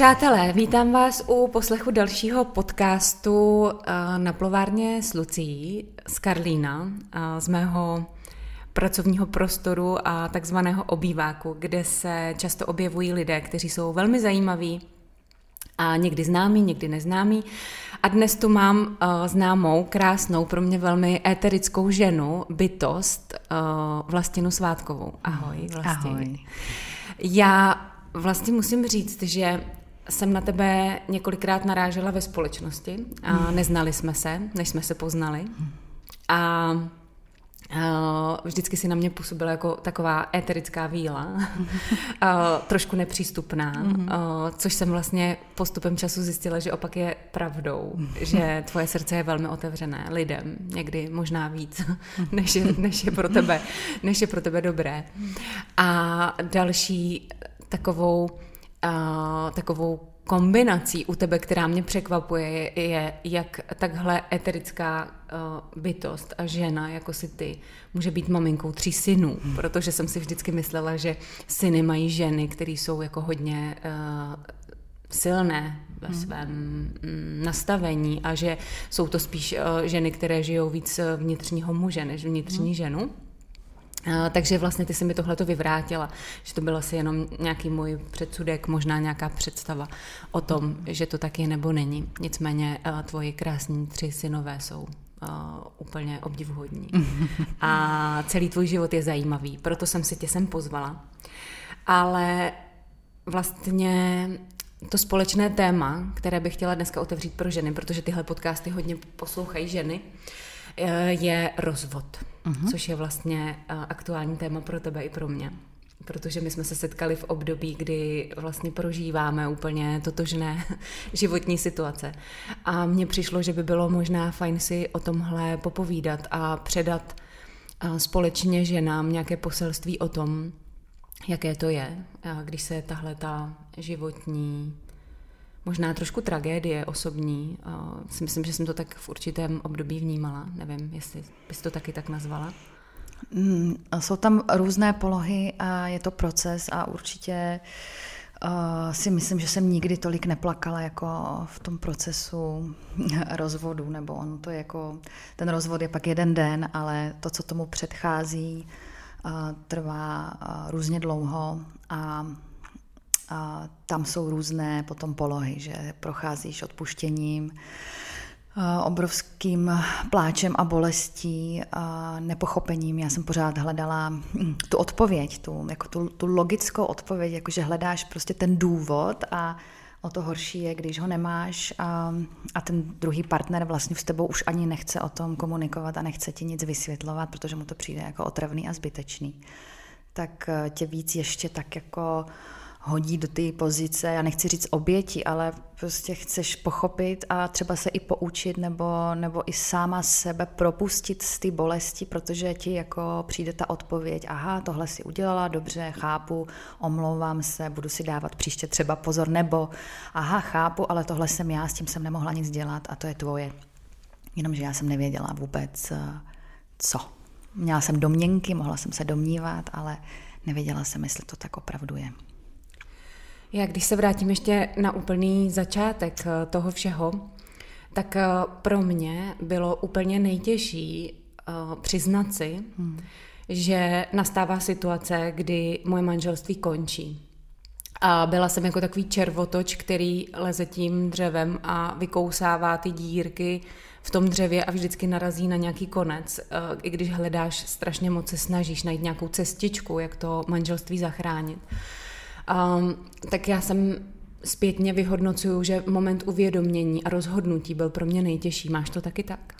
Přátelé, vítám vás u poslechu dalšího podcastu na plovárně s Lucií, z Karlína, z mého pracovního prostoru a takzvaného obýváku, kde se často objevují lidé, kteří jsou velmi zajímaví a někdy známí, někdy neznámí. A dnes tu mám známou, krásnou, pro mě velmi éterickou ženu, bytost, Vlastinu Svátkovou. Ahoj, Vlastě. Ahoj. Já vlastně musím říct, že jsem na tebe několikrát narážela ve společnosti a neznali jsme se, než jsme se poznali a vždycky si na mě působila jako taková éterická víla, trošku nepřístupná, což jsem vlastně postupem času zjistila, že opak je pravdou, že tvoje srdce je velmi otevřené lidem, někdy možná víc, než je pro tebe dobré. A další takovou kombinací u tebe, která mě překvapuje, je, jak takhle eterická bytost a žena, jako si ty, může být maminkou 3 synů, protože jsem si vždycky myslela, že syny mají ženy, které jsou jako hodně silné ve svém nastavení a že jsou to spíš ženy, které žijou víc vnitřního muže než vnitřní ženu. Takže vlastně ty jsi mi tohleto vyvrátila, že to byl asi jenom nějaký můj předsudek, možná nějaká představa o tom, že to tak je nebo není. Nicméně tvoji krásní 3 synové jsou úplně obdivuhodní. A celý tvůj život je zajímavý, proto jsem si tě sem pozvala. Ale vlastně to společné téma, které bych chtěla dneska otevřít pro ženy, protože tyhle podcasty hodně poslouchají ženy, je rozvod, což je vlastně aktuální téma pro tebe i pro mě. Protože my jsme se setkali v období, kdy vlastně prožíváme úplně totožné životní situace. A mně přišlo, že by bylo možná fajn si o tomhle popovídat a předat společně ženám nějaké poselství o tom, jaké to je, když se tahleta životní, možná trošku tragédie osobní. Si myslím, že jsem to tak v určitém období vnímala. Nevím, jestli bys to taky tak nazvala. Jsou tam různé polohy a je to proces a určitě si myslím, že jsem nikdy tolik neplakala jako v tom procesu rozvodu. Nebo on to je jako, ten rozvod je pak jeden den, ale to, co tomu předchází, trvá různě dlouho a tam jsou různé potom polohy, že procházíš odpuštěním, obrovským pláčem a bolestí, nepochopením. Já jsem pořád hledala tu odpověď, tu logickou odpověď, jakože hledáš prostě ten důvod a o to horší je, když ho nemáš a ten druhý partner vlastně s tebou už ani nechce o tom komunikovat a nechce ti nic vysvětlovat, protože mu to přijde jako otravný a zbytečný. Tak tě víc ještě tak jako hodí do té pozice, já nechci říct oběti, ale prostě chceš pochopit a třeba se i poučit nebo i sama sebe propustit z té bolesti, protože ti jako přijde ta odpověď, aha, tohle si udělala, dobře, chápu, omlouvám se, budu si dávat příště třeba pozor, nebo aha, chápu, ale tohle jsem já, s tím jsem nemohla nic dělat a to je tvoje. Jenomže já jsem nevěděla vůbec, co. Měla jsem domněnky, mohla jsem se domnívat, ale nevěděla jsem, jestli to tak opravdu je. Já když se vrátím ještě na úplný začátek toho všeho, tak pro mě bylo úplně nejtěžší přiznat si, že nastává situace, kdy moje manželství končí. A byla jsem jako takový červotoč, který leze tím dřevem a vykousává ty dírky v tom dřevě a vždycky narazí na nějaký konec. I když hledáš, strašně moc se snažíš najít nějakou cestičku, jak to manželství zachránit. Tak já jsem zpětně vyhodnocuju, že moment uvědomění a rozhodnutí byl pro mě nejtěžší. Máš to taky tak?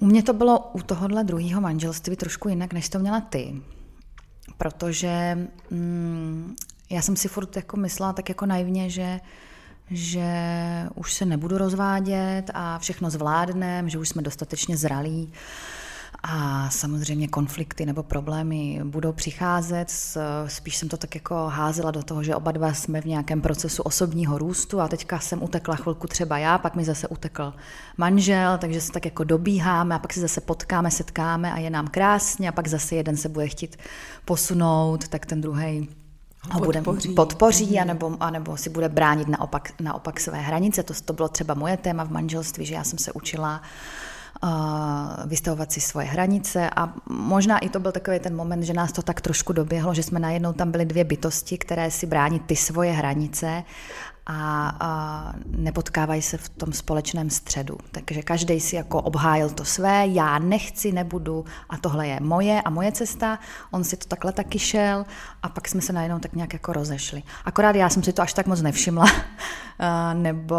U mě to bylo u tohohle druhého manželství trošku jinak, než to měla ty. Protože já jsem si furt jako myslela tak jako naivně, že už se nebudu rozvádět a všechno zvládnem, že už jsme dostatečně zralí. A samozřejmě konflikty nebo problémy budou přicházet, spíš jsem to tak jako házela do toho, že oba dva jsme v nějakém procesu osobního růstu a teďka jsem utekla chvilku třeba já, pak mi zase utekl manžel, takže se tak jako dobíháme a pak se zase potkáme, setkáme a je nám krásně a pak zase jeden se bude chtít posunout, tak ten druhej ho podpoří anebo si bude bránit naopak své hranice. To bylo třeba moje téma v manželství, že já jsem se učila vystavovat si svoje hranice a možná i to byl takový ten moment, že nás to tak trošku doběhlo, že jsme najednou tam byli dvě bytosti, které si brání ty svoje hranice a nepotkávají se v tom společném středu. Takže každej si jako obhájil to své, já nechci, nebudu a tohle je moje a moje cesta, on si to takhle taky šel a pak jsme se najednou tak nějak jako rozešli. Akorát já jsem si to až tak moc nevšimla, nebo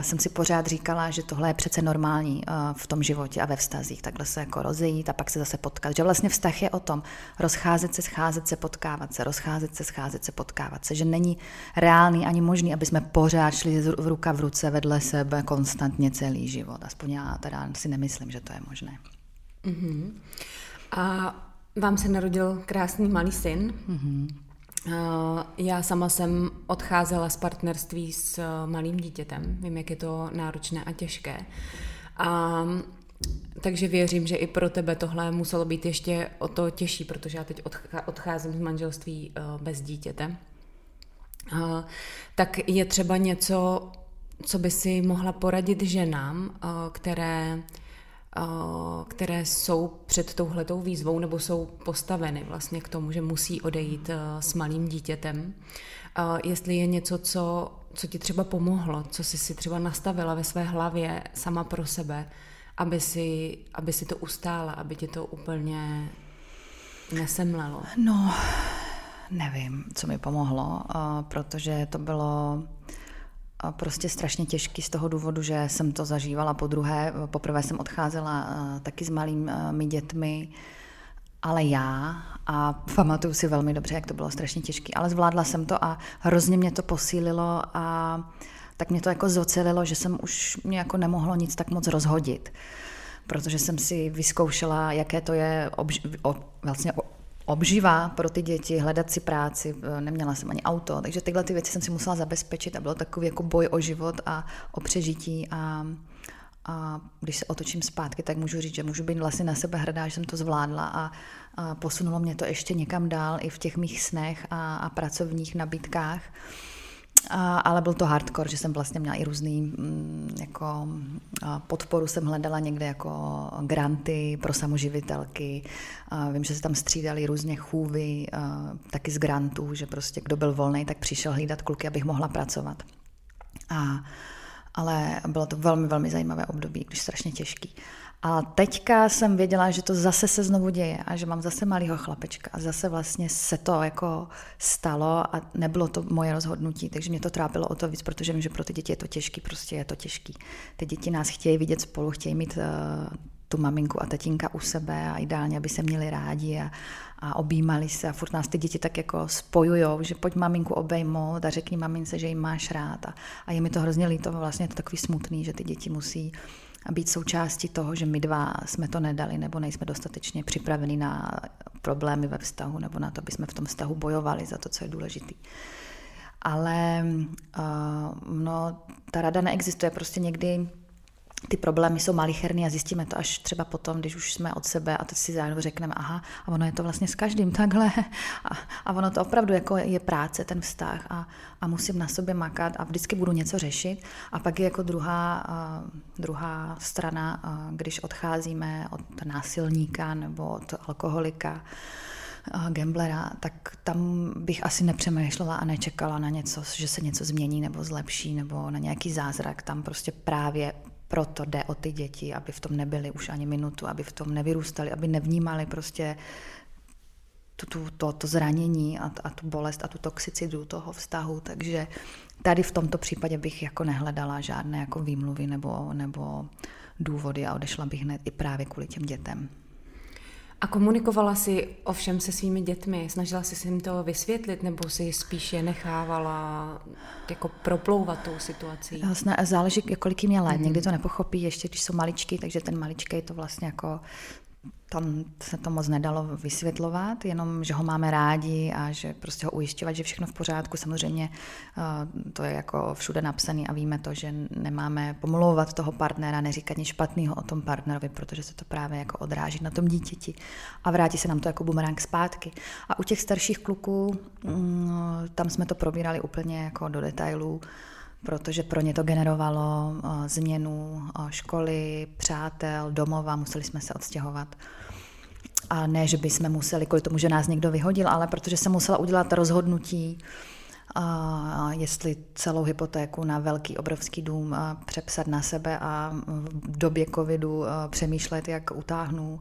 jsem si pořád říkala, že tohle je přece normální v tom životě a ve vztazích, takhle se jako rozejít a pak se zase potkat. Že vlastně vztah je o tom rozcházet se, scházet se, potkávat se, rozcházet se, scházet se, potkávat se, že není reálný ani možný, aby jsme pořád šli ruka v ruce vedle sebe konstantně celý život. Aspoň já teda si nemyslím, že to je možné. Uh-huh. A vám se narodil krásný malý syn. Uh-huh. Já sama jsem odcházela z partnerství s malým dítětem. Vím, jak je to náročné a těžké. A takže věřím, že i pro tebe tohle muselo být ještě o to těžší, protože já teď odcházím z manželství bez dítěte. Tak je třeba něco, co by si mohla poradit ženám, které jsou před touhletou výzvou nebo jsou postaveny vlastně k tomu, že musí odejít s malým dítětem. Jestli je něco, co ti třeba pomohlo, co jsi si třeba nastavila ve své hlavě sama pro sebe, aby si to ustála, aby ti to úplně nesemlelo. No, nevím, co mi pomohlo, protože to bylo prostě strašně těžký z toho důvodu, že jsem to zažívala podruhé. Poprvé jsem odcházela taky s malými dětmi, ale já a pamatuju si velmi dobře, jak to bylo strašně těžké. Ale zvládla jsem to a hrozně mě to posílilo a tak mě to jako zocelilo, že jsem už mě jako nemohlo nic tak moc rozhodit, protože jsem si vyzkoušela, jaké to je vlastně obživa pro ty děti, hledat si práci, neměla jsem ani auto, takže tyhle ty věci jsem si musela zabezpečit a bylo takový jako boj o život a o přežití a když se otočím zpátky, tak můžu říct, že můžu být vlastně na sebe hrdá, že jsem to zvládla a posunulo mě to ještě někam dál i v těch mých snech a pracovních nabídkách. Ale byl to hardcore, že jsem vlastně měla i různý jako podporu, jsem hledala někde jako granty pro samoživitelky. Vím, že se tam střídali různě chůvy, taky z grantů, že prostě kdo byl volný, tak přišel hlídat kluky, abych mohla pracovat. Ale bylo to velmi, velmi zajímavé období, když strašně těžký. A teďka jsem věděla, že to zase se znovu děje a že mám zase malýho chlapečka a zase vlastně se to jako stalo a nebylo to moje rozhodnutí, takže mě to trápilo o to víc, protože vím, že pro ty děti je to těžký, prostě je to těžký. Ty děti nás chtějí vidět spolu, chtějí mít tu maminku a tatínka u sebe a ideálně, aby se měli rádi a objímali se a furt nás ty děti tak jako spojujou, že pojď maminku obejmout a řekni mamince, že jim máš rád a je mi to hrozně líto, vlastně je to takový smutný, že ty děti musí být součástí toho, že my dva jsme to nedali nebo nejsme dostatečně připraveni na problémy ve vztahu nebo na to, aby jsme v tom vztahu bojovali za to, co je důležitý. Ale no, ta rada neexistuje, prostě někdy ty problémy jsou malicherný a zjistíme to až třeba potom, když už jsme od sebe a teď si zároveň řekneme, aha, a ono je to vlastně s každým takhle a ono to opravdu jako je práce, ten vztah a musím na sobě makat a vždycky budu něco řešit a pak je jako druhá strana, když odcházíme od násilníka nebo od alkoholika, gamblera, tak tam bych asi nepřemýšlela a nečekala na něco, že se něco změní nebo zlepší nebo na nějaký zázrak, tam prostě právě proto jde o ty děti, aby v tom nebyly už ani minutu, aby v tom nevyrůstali, aby nevnímali prostě to zranění a tu bolest a tu toxicitu toho vztahu. Takže tady v tomto případě bych jako nehledala žádné jako výmluvy nebo důvody a odešla bych hned i právě kvůli těm dětem. A komunikovala jsi ovšem se svými dětmi? Snažila jsi si jim to vysvětlit nebo si spíš je nechávala jako proplouvat tou situací? Záleží, kolik jim je let. Někdy to nepochopí, ještě když jsou maličký, takže ten maličkej to vlastně jako tam se to moc nedalo vysvětlovat, jenom, že ho máme rádi a že prostě ho ujišťovat, že všechno v pořádku. Samozřejmě to je jako všude napsaný a víme to, že nemáme pomlouvat toho partnera, neříkat nic špatného o tom partnerovi, protože se to právě jako odráží na tom dítěti a vrátí se nám to jako bumerang zpátky. A u těch starších kluků, tam jsme to probírali úplně jako do detailů, protože pro ně to generovalo změnu školy, přátel, domova, museli jsme se odstěhovat. A ne, že by jsme museli, kvůli tomu, že nás někdo vyhodil, ale protože jsem musela udělat rozhodnutí, jestli celou hypotéku na velký, obrovský dům přepsat na sebe a v době covidu přemýšlet, jak utáhnu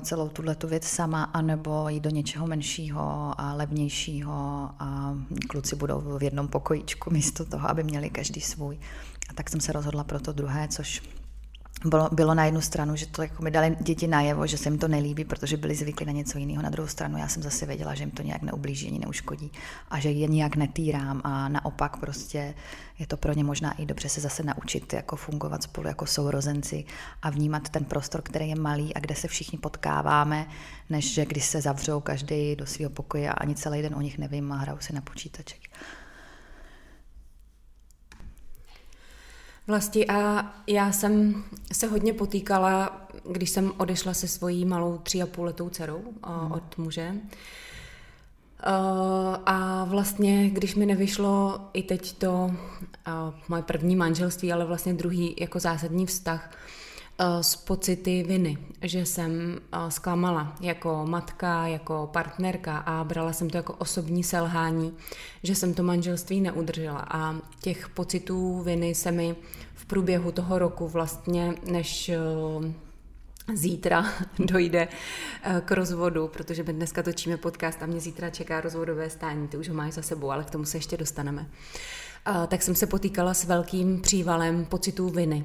celou tuhletu věc sama, anebo jít do něčeho menšího a levnějšího a kluci budou v jednom pokojíčku místo toho, aby měli každý svůj. A tak jsem se rozhodla pro to druhé, což bylo na jednu stranu, že to jako mi dali děti najevo, že se jim to nelíbí, protože byli zvyklí na něco jiného. Na druhou stranu já jsem zase věděla, že jim to nějak neublíží, ani neuškodí a že je nějak netýrám a naopak prostě je to pro ně možná i dobře se zase naučit jako fungovat spolu jako sourozenci a vnímat ten prostor, který je malý a kde se všichni potkáváme, než že když se zavřou každý do svého pokoje a ani celý den o nich nevím a hrajou si na počítaček. Vlastně a já jsem se hodně potýkala, když jsem odešla se svojí malou 3,5letou dcerou od muže. A vlastně, když mi nevyšlo i teď to moje první manželství, ale vlastně druhý jako zásadní vztah s pocity viny, že jsem zklamala jako matka, jako partnerka a brala jsem to jako osobní selhání, že jsem to manželství neudržela a těch pocitů viny se mi v průběhu toho roku vlastně, než zítra dojde k rozvodu, protože my dneska točíme podcast a mě zítra čeká rozvodové stání, ty už ho máš za sebou, ale k tomu se ještě dostaneme. Tak jsem se potýkala s velkým přívalem pocitů viny.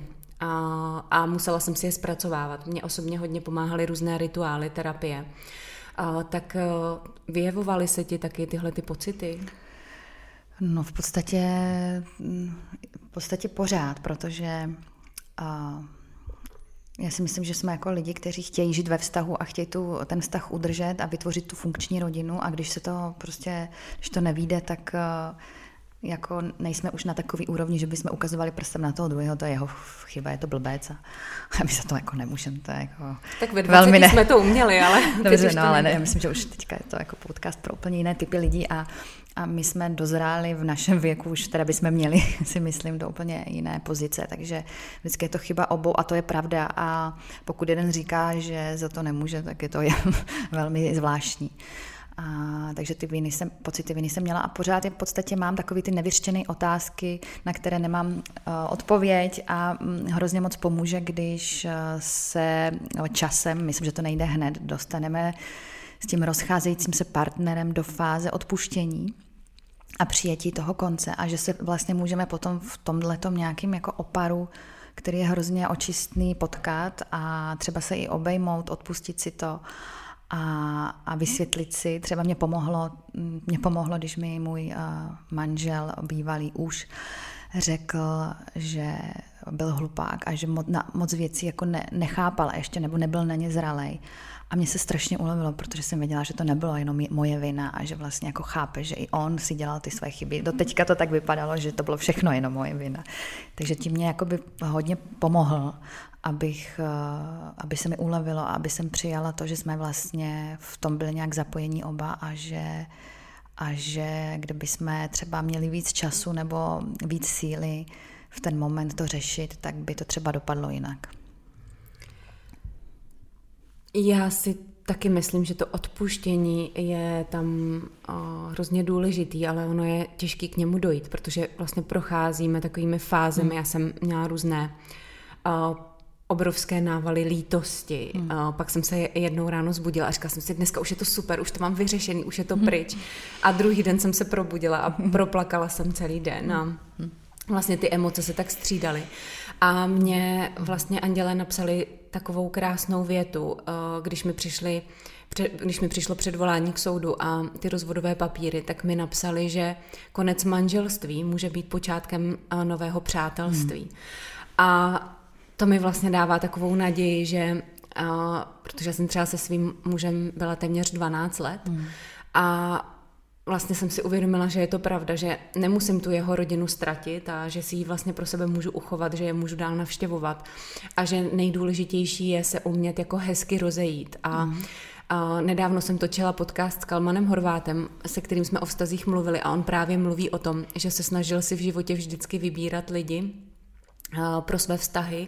A musela jsem si je zpracovávat. Mně osobně hodně pomáhaly různé rituály, terapie. Tak vyjevovaly se ti taky tyhle ty pocity? No v podstatě pořád, protože já si myslím, že jsme jako lidi, kteří chtějí žít ve vztahu a chtějí ten vztah udržet a vytvořit tu funkční rodinu a když se to prostě, když to nevyjde, tak jako nejsme už na takový úrovni, že bychom ukazovali prstem na toho druhého, to je jeho chyba, je to blbec a my se to jako nemůžeme, to je jako tak ve 20 velmi jsme to uměli, ale dobře, no, ale ne, já myslím, že už teďka je to jako podcast pro úplně jiné typy lidí a my jsme dozráli v našem věku, už teda bychom měli, si myslím, do úplně jiné pozice, takže vždycky je to chyba obou a to je pravda a pokud jeden říká, že za to nemůže, tak je to velmi zvláštní. Takže pocity viny jsem měla a pořád je v podstatě mám takový ty nevyřčené otázky, na které nemám odpověď a hrozně moc pomůže, když se časem, myslím, že to nejde hned, dostaneme s tím rozcházejícím se partnerem do fáze odpuštění a přijetí toho konce a že se vlastně můžeme potom v tomhletom nějakým jako oparu, který je hrozně očistný, potkat a třeba se i obejmout, odpustit si to a vysvětlit si, třeba mě pomohlo, když mi můj manžel bývalý už řekl, že byl hlupák a že moc věcí jako nechápal ještě, nebo nebyl na ně zralej. A mě se strašně ulevilo, protože jsem věděla, že to nebylo jenom moje vina a že vlastně jako chápe, že i on si dělal ty své chyby. Doteďka to tak vypadalo, že to bylo všechno jenom moje vina. Takže tím mě jakoby hodně pomohl, aby se mi ulevilo a aby jsem přijala to, že jsme vlastně v tom byli nějak zapojení oba a že kdyby jsme třeba měli víc času nebo víc síly v ten moment to řešit, tak by to třeba dopadlo jinak. Já si taky myslím, že to odpuštění je tam hrozně důležitý, ale ono je těžký k němu dojít, protože vlastně procházíme takovými fázemi. Já jsem měla různé obrovské návaly lítosti. Pak jsem se jednou ráno zbudila a říkala jsem si, dneska už je to super, už to mám vyřešený, už je to pryč. A druhý den jsem se probudila a proplakala jsem celý den. A vlastně ty emoce se tak střídaly. A mě vlastně andělé napsali takovou krásnou větu, když mi přišlo předvolání k soudu a ty rozvodové papíry, tak mi napsali, že konec manželství může být počátkem nového přátelství. A to mi vlastně dává takovou naději, že protože jsem třeba se svým mužem byla téměř 12 let a vlastně jsem si uvědomila, že je to pravda, že nemusím tu jeho rodinu ztratit a že si ji vlastně pro sebe můžu uchovat, že je můžu dál navštěvovat a že nejdůležitější je se umět jako hezky rozejít. A nedávno jsem točila podcast s Kalmanem Horvátem, se kterým jsme o vztazích mluvili a on právě mluví o tom, že se snažil si v životě vždycky vybírat lidi pro své vztahy,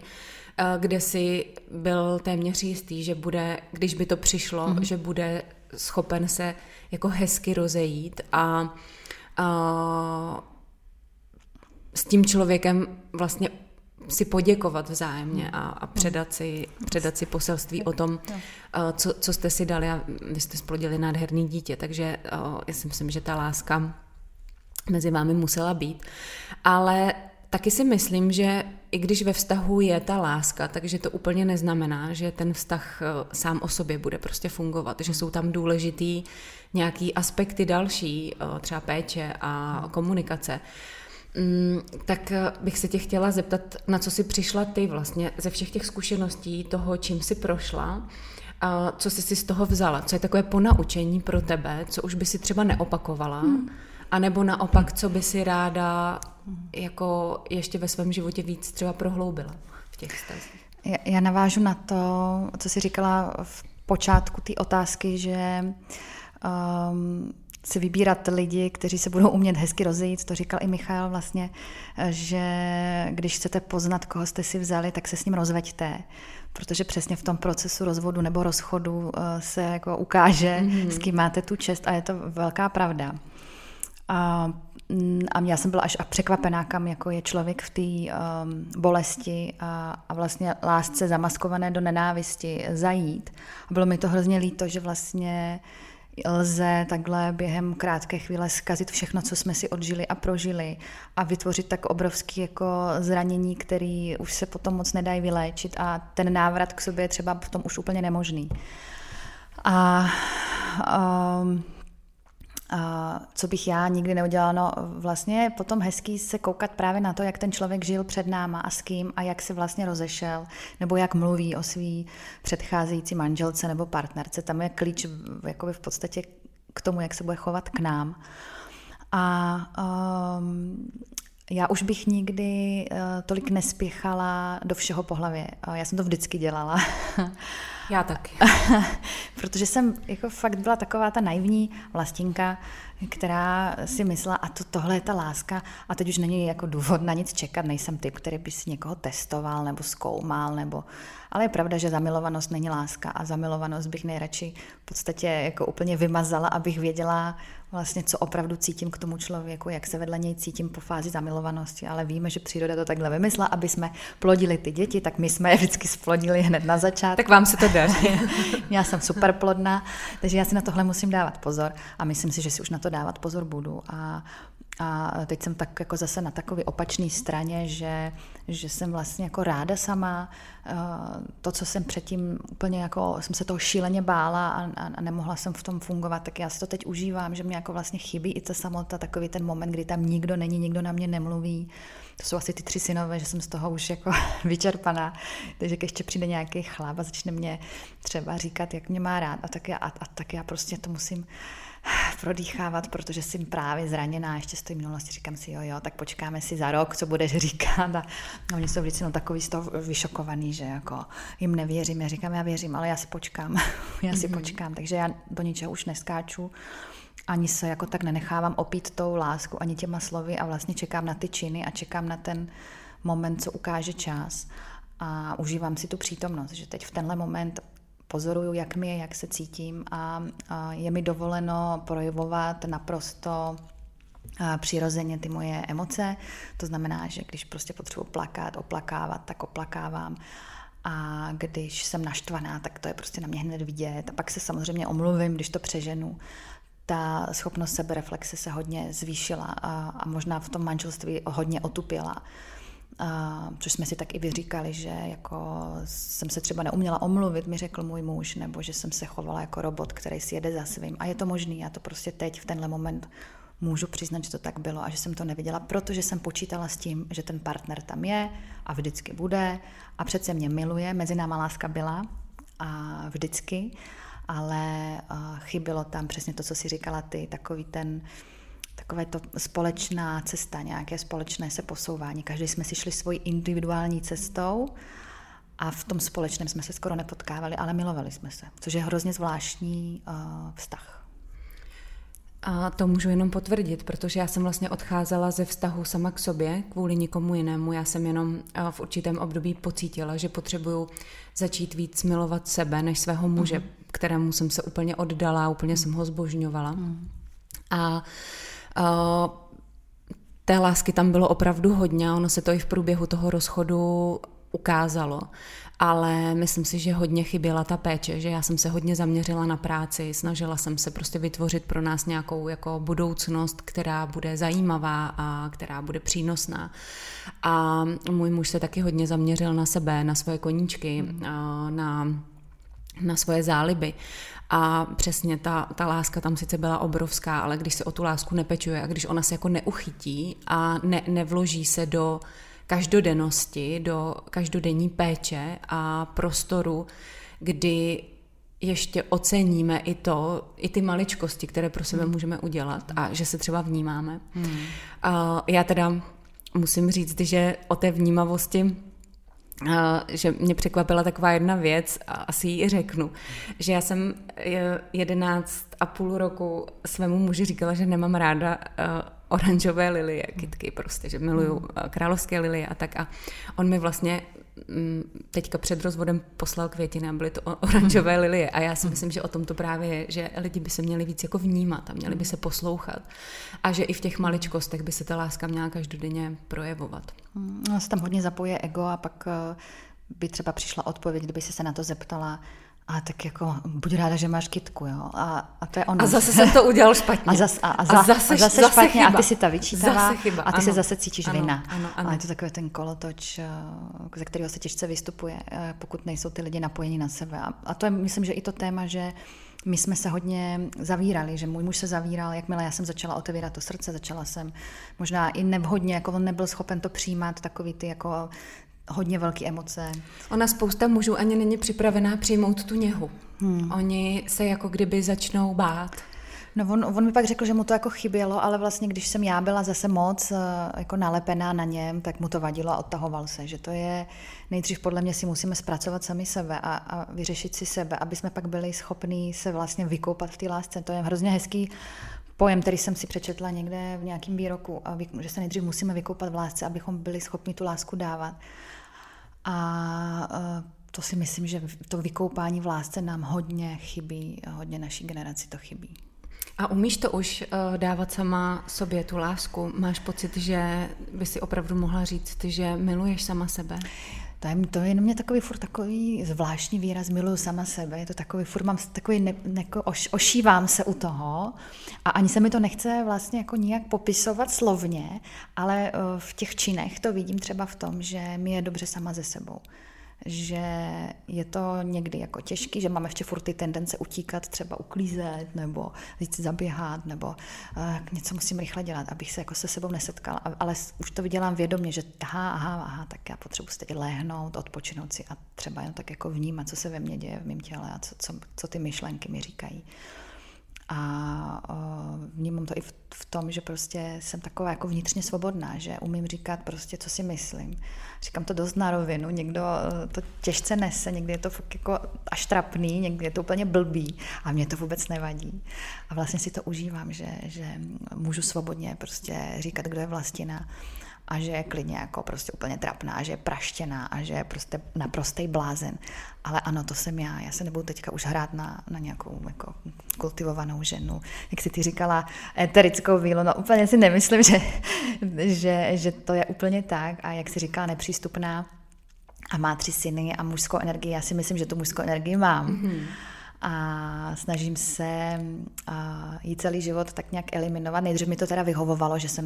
kde si byl téměř jistý, že bude, když by to přišlo, že bude schopen se jako hezky rozejít a s tím člověkem vlastně si poděkovat vzájemně a předat si poselství o tom, co jste si dali a vy jste splodili nádherný dítě, takže já si myslím, že ta láska mezi vámi musela být, ale taky si myslím, že i když ve vztahu je ta láska, takže to úplně neznamená, že ten vztah sám o sobě bude prostě fungovat, že jsou tam důležitý nějaký aspekty další, třeba péče a komunikace. Tak bych se tě chtěla zeptat, na co jsi přišla ty vlastně ze všech těch zkušeností toho, čím jsi prošla, a co jsi si z toho vzala, co je takové ponaučení pro tebe, co už by si třeba neopakovala, anebo naopak, co by si ráda jako ještě ve svém životě víc třeba prohloubila v těch vztazích. Já navážu na to, co jsi říkala v počátku té otázky, že si vybírat lidi, kteří se budou umět hezky rozejít, to říkal i Michal vlastně, že když chcete poznat, koho jste si vzali, tak se s ním rozveďte, protože přesně v tom procesu rozvodu nebo rozchodu se jako ukáže, s kým máte tu čest a je to velká pravda. A já jsem byla až překvapená, kam jako je člověk v té bolesti a vlastně lásce zamaskované do nenávisti zajít. A bylo mi to hrozně líto, že vlastně lze takhle během krátké chvíle zkazit všechno, co jsme si odžili a prožili a vytvořit tak obrovský jako zranění, který už se potom moc nedají vyléčit a ten návrat k sobě je třeba potom už úplně nemožný. A co bych já nikdy neudělala, no vlastně je potom hezký se koukat právě na to, jak ten člověk žil před náma a s kým a jak se vlastně rozešel, nebo jak mluví o svý předcházející manželce nebo partnerce. Tam je klíč jakoby v podstatě k tomu, jak se bude chovat k nám. A já už bych nikdy tolik nespěchala do všeho po hlavě. Já jsem to vždycky dělala. Já taky. Protože jsem jako fakt byla taková ta naivní Vlastinka, která si myslela, a tohle je ta láska a teď už není jako důvod na nic čekat, nejsem typ, který by si někoho testoval nebo zkoumal, nebo... ale je pravda, že zamilovanost není láska a zamilovanost bych nejradši v podstatě jako úplně vymazala, abych věděla vlastně, co opravdu cítím k tomu člověku, jak se vedle něj cítím po fázi zamilovanosti, ale víme, že příroda to takhle vymyslela, aby jsme plodili ty děti, tak my jsme je vždycky splodili hned na začátku. Tak vám se to daří. Já jsem super plodná, takže já si na tohle musím dávat pozor a myslím si, že si už na to dávat pozor budu a teď jsem tak jako zase na takové opačné straně, že jsem vlastně jako ráda sama, to, co jsem předtím úplně jako, jsem se toho šíleně bála a nemohla jsem v tom fungovat, tak já si to teď užívám, že mě jako vlastně chybí i ta samota, takový ten moment, kdy tam nikdo není, nikdo na mě nemluví, to jsou asi ty 3 synové, že jsem z toho už jako vyčerpaná, takže ještě přijde nějaký chlap a začne mě třeba říkat, jak mě má rád a tak já prostě to musím prodýchávat, protože jsem právě zraněná, ještě z té minulosti říkám si, jo, tak počkáme si za rok, co budeš říkat a oni jsou vždycky takový z toho vyšokovaný, že jako jim nevěřím, já říkám, já věřím, ale já si počkám, takže já do ničeho už neskáču, ani se jako tak nenechávám opít tou lásku, ani těma slovy a vlastně čekám na ty činy a čekám na ten moment, co ukáže čas a užívám si tu přítomnost, že teď v tenhle moment pozoruju, jak mi je, jak se cítím a je mi dovoleno projevovat naprosto přirozeně ty moje emoce. To znamená, že když prostě potřebuji plakat, oplakávat, tak oplakávám. A když jsem naštvaná, tak to je prostě na mě hned vidět. A pak se samozřejmě omluvím, když to přeženu. Ta schopnost sebereflexe se hodně zvýšila a možná v tom manželství hodně otupila. Což jsme si tak i vyříkali, že jako jsem se třeba neuměla omluvit, mi řekl můj muž, nebo že jsem se chovala jako robot, který si jede za svým. A je to možný, já to prostě teď v tenhle moment můžu přiznat, že to tak bylo a že jsem to neviděla, protože jsem počítala s tím, že ten partner tam je a vždycky bude a přece mě miluje, mezi náma láska byla a vždycky, ale chybilo tam přesně to, co jsi říkala ty, takové to společná cesta, nějaké společné se posouvání. Každý jsme si šli svojí individuální cestou a v tom společném jsme se skoro nepotkávali, ale milovali jsme se, což je hrozně zvláštní vztah. A to můžu jenom potvrdit, protože já jsem vlastně odcházela ze vztahu sama k sobě kvůli nikomu jinému. Já jsem jenom v určitém období pocítila, že potřebuju začít víc milovat sebe než svého muže, kterému jsem se úplně oddala, úplně jsem ho zbožňovala. A té lásky tam bylo opravdu hodně, ono se to i v průběhu toho rozchodu ukázalo. Ale myslím si, že hodně chyběla ta péče, že já jsem se hodně zaměřila na práci, snažila jsem se prostě vytvořit pro nás nějakou jako budoucnost, která bude zajímavá a která bude přínosná. A můj muž se taky hodně zaměřil na sebe, na svoje koníčky, na svoje záliby. A přesně ta láska tam sice byla obrovská, ale když se o tu lásku nepečuje a když ona se jako neuchytí a nevloží se do každodennosti, do každodenní péče a prostoru, kdy ještě oceníme i ty maličkosti, které pro sebe můžeme udělat a že se třeba vnímáme. Já teda musím říct, že o té vnímavosti, že mě překvapila taková jedna věc, a asi ji řeknu, že já jsem 11,5 roku svému muži říkala, že nemám ráda oranžové lilie, kytky prostě, že miluju královské lilie a tak. A on mi vlastně teďka před rozvodem poslal květiny a byly to oranžové lilie. A já si myslím, že o tom to právě je, že lidi by se měli víc jako vnímat a měli by se poslouchat. A že i v těch maličkostech by se ta láska měla každodenně projevovat. No, se tam hodně zapoje ego a pak by třeba přišla odpověď, kdyby se na to zeptala, a tak jako buď ráda, že máš kytku, jo. A to je ono. A zase jsem to udělal špatně. A zase špatně chyba. A ty si ta vyčítala. A ty ano, se zase cítíš vina. Ano. Ale je to takový ten kolotoč, ze kterého se těžce vystupuje, pokud nejsou ty lidi napojeni na sebe. A to je, myslím, že i to téma, že my jsme se hodně zavírali, že můj muž se zavíral, jakmile já jsem začala otevírat to srdce, začala jsem možná i nevhodně, jako on nebyl schopen to přijímat, takový ty jako hodně velké emoce. Ona spousta mužů ani není připravená přijmout tu něhu. Oni se jako kdyby začnou bát. No on mi pak řekl, že mu to jako chybělo, ale vlastně když jsem já byla zase moc jako nalepená na něm, tak mu to vadilo a odtahoval se, že to je nejdřív podle mě si musíme zpracovat sami sebe a vyřešit si sebe, aby jsme pak byli schopní se vlastně vykoupat v té lásce. To je hrozně hezký pojem, který jsem si přečetla někde v nějakém výroku, že se nejdřív musíme vykoupat v lásce, abychom byli schopni tu lásku dávat. A to si myslím, že to vykoupání v lásce nám hodně chybí, hodně naší generaci to chybí. A umíš to už dávat sama sobě tu lásku? Máš pocit, že by si opravdu mohla říct, že miluješ sama sebe? To je jenom mě takový zvláštní výraz, miluju sama sebe, je to takový, furt mám takový, ošívám se u toho a ani se mi to nechce vlastně jako nijak popisovat slovně, ale v těch činech to vidím třeba v tom, že mi je dobře sama ze sebou. Že je to někdy jako těžký, že máme ještě furt ty tendence utíkat, třeba uklízet, nebo říct zaběhat, nebo něco musím rychle dělat, abych se jako se sebou nesetkala. Ale už to dělám vědomě, že tak já potřebuji teď lehnout, odpočinout si a třeba jen tak jako vnímat, co se ve mně děje, v mém těle a co ty myšlenky mi říkají. A vnímám to i v tom, že prostě jsem taková jako vnitřně svobodná, že umím říkat prostě, co si myslím. Říkám to dost na rovinu, někdo to těžce nese, někdy je to fakt jako až trapný, někdy je to úplně blbý a mě to vůbec nevadí. A vlastně si to užívám, že můžu svobodně prostě říkat, kdo je Vlastina a že je klidně jako prostě úplně trapná, a že je praštěná a že je prostě naprostej blázen. Ale ano, to jsem já. Já se nebudu teďka už hrát na nějakou jako kultivovanou ženu. Jak jsi ty říkala, eterickou vílu. No úplně si nemyslím, že to je úplně tak. A jak jsi říkala, nepřístupná a má 3 syny a mužskou energii. Já si myslím, že tu mužskou energii mám. Mm-hmm. A snažím se jí celý život tak nějak eliminovat. Nejdřív mi to teda vyhovovalo, že jsem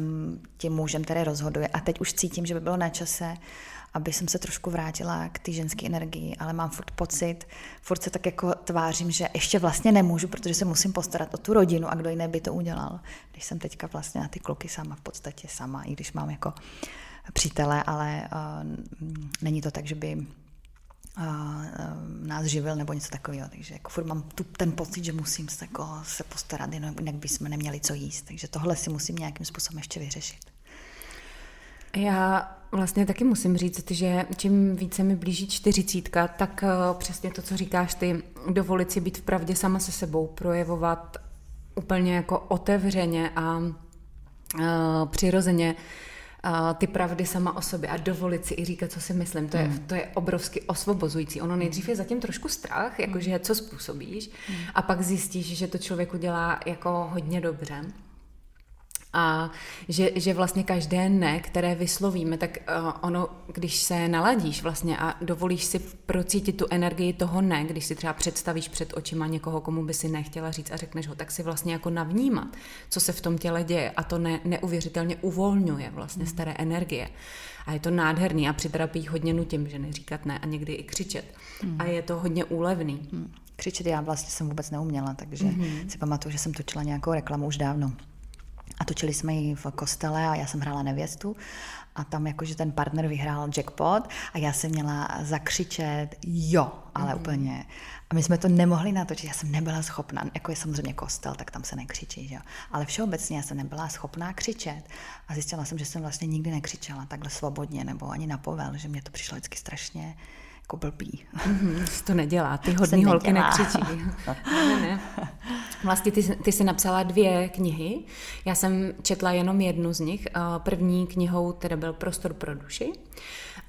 tím mužem, který rozhoduje. A teď už cítím, že by bylo na čase, aby jsem se trošku vrátila k té ženské energii, ale mám furt pocit, furt se tak jako tvářím, že ještě vlastně nemůžu, protože se musím postarat o tu rodinu a kdo jiný by to udělal. Když jsem teďka vlastně na ty kluky sama, v podstatě sama, i když mám jako přítele, ale není to tak, že by nás živil nebo něco takového, takže jako furt mám ten pocit, že musím se postarat, jinak bychom neměli co jíst, takže tohle si musím nějakým způsobem ještě vyřešit. Já vlastně taky musím říct, že čím více mi blíží 40, tak přesně to, co říkáš ty, dovolit si být v pravdě sama se sebou, projevovat úplně jako otevřeně a přirozeně ty pravdy sama o sobě a dovolit si i říkat, co si myslím, to je obrovsky osvobozující. Ono nejdřív je zatím trošku strach, jakože co způsobíš, a pak zjistíš, že to člověku dělá jako hodně dobře. A že vlastně každé ne, které vyslovíme, tak ono, když se naladíš vlastně a dovolíš si procítit tu energii toho ne, když si třeba představíš před očima někoho, komu by si nechtěla říct a řekneš ho, tak si vlastně jako navnímat, co se v tom těle děje, a to neuvěřitelně uvolňuje vlastně staré energie. A je to nádherný a při terapii hodně nutím, že neříkat ne a někdy i křičet. A je to hodně úlevný. Křičet já vlastně jsem vůbec neuměla, takže si pamatuju, že jsem točila nějakou reklamu už dávno. A točili jsme ji v kostele a já jsem hrála nevěstu a tam jakože ten partner vyhrál jackpot a já jsem měla zakřičet jo, ale úplně. A my jsme to nemohli natočit, já jsem nebyla schopná, jako je samozřejmě kostel, tak tam se nekřičí, jo. Ale všeobecně já jsem nebyla schopná křičet a zjistila jsem, že jsem vlastně nikdy nekřičela takhle svobodně nebo ani na povel, že mě to přišlo vždycky strašně jako blbý. To nedělá, ty hodný holky nekřičí. Ne. Vlastně ty jsi napsala 2 knihy, já jsem četla jenom jednu z nich. První knihou teda byl Prostor pro duši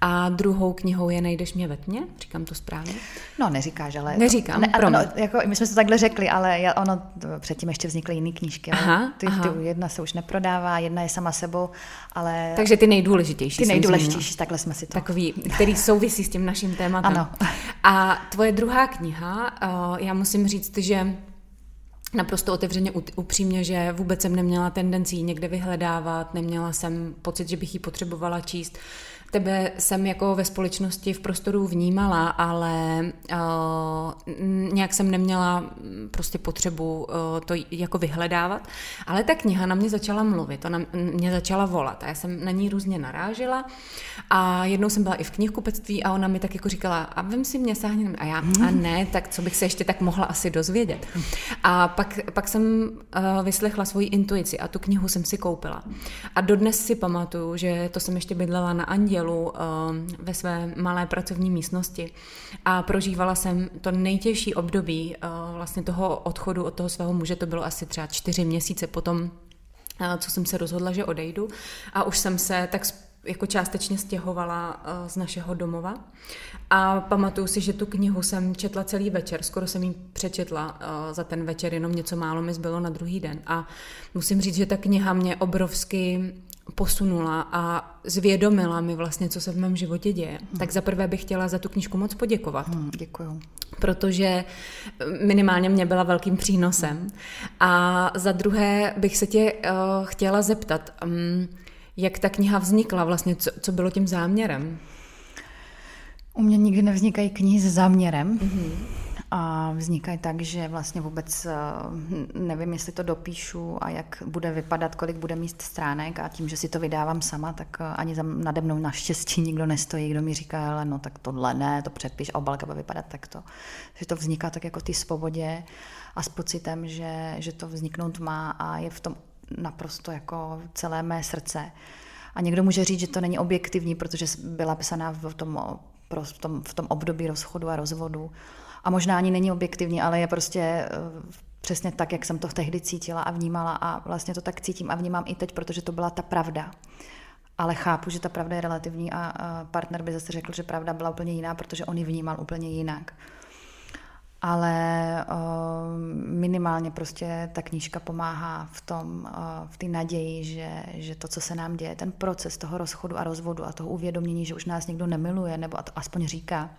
a druhou knihou je Najdeš mě ve tmě, říkám to správně? No neříkáš, ale... Neříkám, ne, ale no, jako my jsme to takhle řekli, ale předtím ještě vznikly jiné knížky. Aha, Jedna se už neprodává, jedna je sama sebou, ale... Takže ty nejdůležitější. Ty nejdůležitější, takhle jsme si to... Takový, který souvisí s tím naším tématem. Ano. A tvoje druhá kniha, já musím říct, že naprosto otevřeně, upřímně, že vůbec jsem neměla tendenci někde vyhledávat, neměla jsem pocit, že bych ji potřebovala číst. Tebe jsem jako ve společnosti v prostoru vnímala, ale nějak jsem neměla prostě potřebu to jako vyhledávat. Ale ta kniha na mě začala mluvit, ona mě začala volat a já jsem na ní různě narážela. A jednou jsem byla i v knihkupectví a ona mi tak jako říkala, a vem si mě, sáhni. A já, a ne, tak co bych se ještě tak mohla asi dozvědět. A pak jsem vyslechla svoji intuici a tu knihu jsem si koupila. A dodnes si pamatuju, že to jsem ještě bydlela na Andělu ve své malé pracovní místnosti a prožívala jsem to nejtěžší období vlastně toho odchodu od toho svého muže, to bylo asi třeba 4 měsíce potom, co jsem se rozhodla, že odejdu, a už jsem se tak jako částečně stěhovala z našeho domova a pamatuju si, že tu knihu jsem četla celý večer, skoro jsem ji přečetla za ten večer, jenom něco málo mi zbylo na druhý den, a musím říct, že ta kniha mě obrovsky posunula a zvědomila mi vlastně, co se v mém životě děje. Tak zaprvé bych chtěla za tu knížku moc poděkovat. Děkuju. Protože minimálně mě byla velkým přínosem. A za druhé bych se tě chtěla zeptat, jak ta kniha vznikla, vlastně co bylo tím záměrem? U mě nikdy nevznikají knihy se záměrem. A vznikají tak, že vlastně vůbec nevím, jestli to dopíšu a jak bude vypadat, kolik bude mít stránek, a tím, že si to vydávám sama, tak ani nade mnou naštěstí nikdo nestojí, kdo mi říká, ale no tak tohle ne, to předpiš, obalka bude vypadat takto. Že to vzniká tak jako ty svobodě a s pocitem, že to vzniknout má a je v tom naprosto jako celé mé srdce. A někdo může říct, že to není objektivní, protože byla psaná v tom období rozchodu a rozvodu. A možná ani není objektivní, ale je prostě přesně tak, jak jsem to tehdy cítila a vnímala, a vlastně to tak cítím a vnímám i teď, protože to byla ta pravda. Ale chápu, že ta pravda je relativní a partner by zase řekl, že pravda byla úplně jiná, protože on ji vnímal úplně jinak. Ale minimálně prostě ta knížka pomáhá v té naději, že to, co se nám děje, ten proces toho rozchodu a rozvodu a toho uvědomění, že už nás někdo nemiluje, nebo aspoň říká,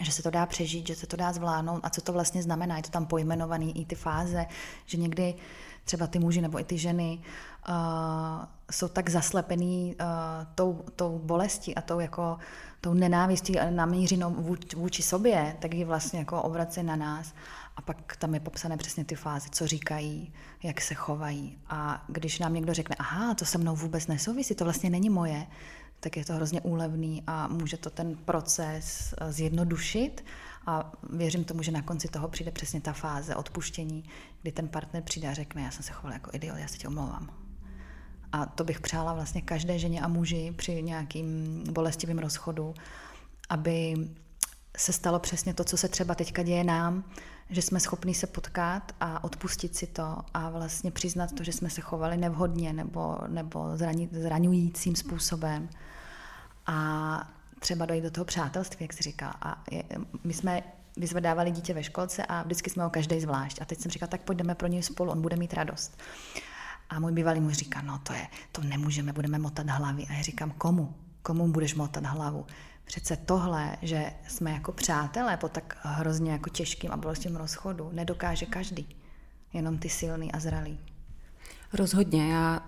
že se to dá přežít, že se to dá zvládnout, a co to vlastně znamená, je to tam pojmenovaný i ty fáze, že někdy třeba ty muži nebo i ty ženy jsou tak zaslepený tou bolestí a tou nenávistí namířenou vůči sobě, tak ji vlastně jako obracejí na nás. A pak tam je popsané přesně ty fáze, co říkají, jak se chovají. A když nám někdo řekne, aha, to se mnou vůbec nesouvisí, to vlastně není moje, tak je to hrozně úlevný a může to ten proces zjednodušit a věřím tomu, že na konci toho přijde přesně ta fáze odpuštění, kdy ten partner přijde a řekne, já jsem se choval jako idiot, já se tě omlouvám. A to bych přála vlastně každé ženě a muži při nějakým bolestivým rozchodu, aby se stalo přesně to, co se třeba teďka děje nám, že jsme schopní se potkat a odpustit si to a vlastně přiznat to, že jsme se chovali nevhodně nebo zraňujícím způsobem. A třeba dojít do toho přátelství, jak se říká. A my jsme vyzvedávali dítě ve školce a vždycky jsme ho každej zvlášť. A teď jsem říkala, tak pojďme pro něj spolu, on bude mít radost. A můj bývalý muž říká, no to nemůžeme, budeme motat hlavy. A já říkám, komu? Komu budeš motat hlavu? Přece tohle, že jsme jako přátelé po tak hrozně jako těžkým a bolestivým rozchodu, nedokáže každý. Jenom ty silný a zralý. Rozhodně. Já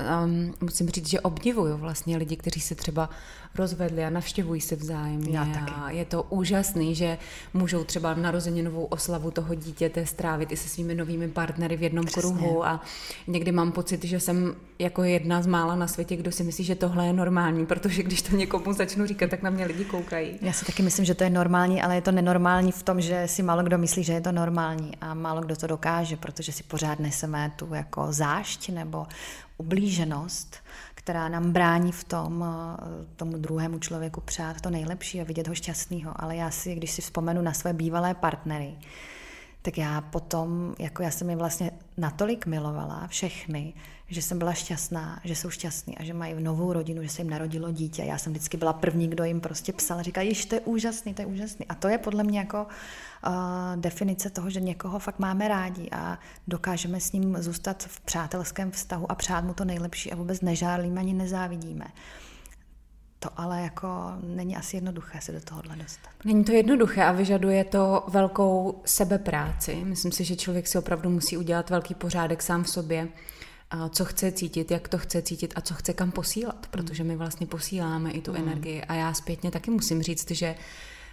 musím říct, že obdivuju vlastně lidi, kteří se třeba rozvedli a navštěvují se vzájemně. A je to úžasný, že můžou třeba narozeninovou oslavu toho dítěte strávit i se svými novými partnery v jednom kruhu. A někdy mám pocit, že jsem jako jedna z mála na světě, kdo si myslí, že tohle je normální, protože když to někomu začnu říkat, tak na mě lidi koukají. Já si taky myslím, že to je normální, ale je to nenormální v tom, že si málo kdo myslí, že je to normální a málo kdo to dokáže, protože si pořád neseme tu jako zášť nebo ublíženost, která nám brání v tom, tomu druhému člověku přát to nejlepší a vidět ho šťastného. Ale já si, když si vzpomenu na své bývalé partnery, tak já potom, jako já jsem je vlastně natolik milovala všechny, že jsem byla šťastná, že jsou šťastní a že mají novou rodinu, že se jim narodilo dítě. Já jsem vždycky byla první, kdo jim prostě psal, říkal, již to je úžasný, to je úžasný. A to je podle mě jako definice toho, že někoho fakt máme rádi a dokážeme s ním zůstat v přátelském vztahu a přát mu to nejlepší a vůbec nežárlíme ani nezávidíme. To ale jako není asi jednoduché se do tohohle dostat. Není to jednoduché a vyžaduje to velkou sebepráci. Myslím si, že člověk si opravdu musí udělat velký pořádek sám v sobě, co chce cítit, jak to chce cítit a co chce kam posílat, protože my vlastně posíláme i tu energii. A já zpětně taky musím říct, že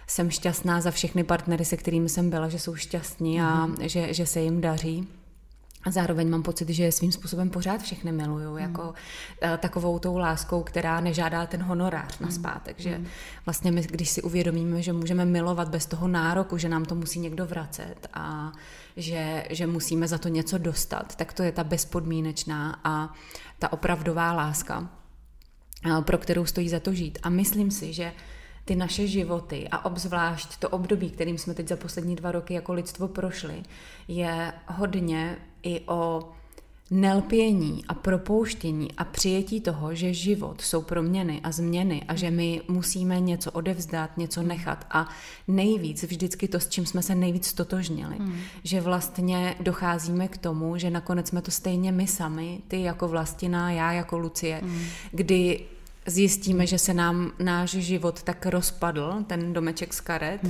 jsem šťastná za všechny partnery, se kterými jsem byla, že jsou šťastní a že se jim daří. A zároveň mám pocit, že svým způsobem pořád všechny miluju, jako takovou tou láskou, která nežádá ten honorář nazpátek, že vlastně my, když si uvědomíme, že můžeme milovat bez toho nároku, že nám to musí někdo vracet a že musíme za to něco dostat, tak to je ta bezpodmínečná a ta opravdová láska, pro kterou stojí za to žít. A myslím si, že ty naše životy a obzvlášť to období, kterým jsme teď za poslední 2 roky jako lidstvo prošli, je hodně i o nelpění a propouštění a přijetí toho, že život jsou proměny a změny a že my musíme něco odevzdat, něco nechat a nejvíc vždycky to, s čím jsme se nejvíc stotožnili, že vlastně docházíme k tomu, že nakonec jsme to stejně my sami, ty jako Vlastina, já jako Lucie, kdy zjistíme, že se nám náš život tak rozpadl, ten domeček z karet,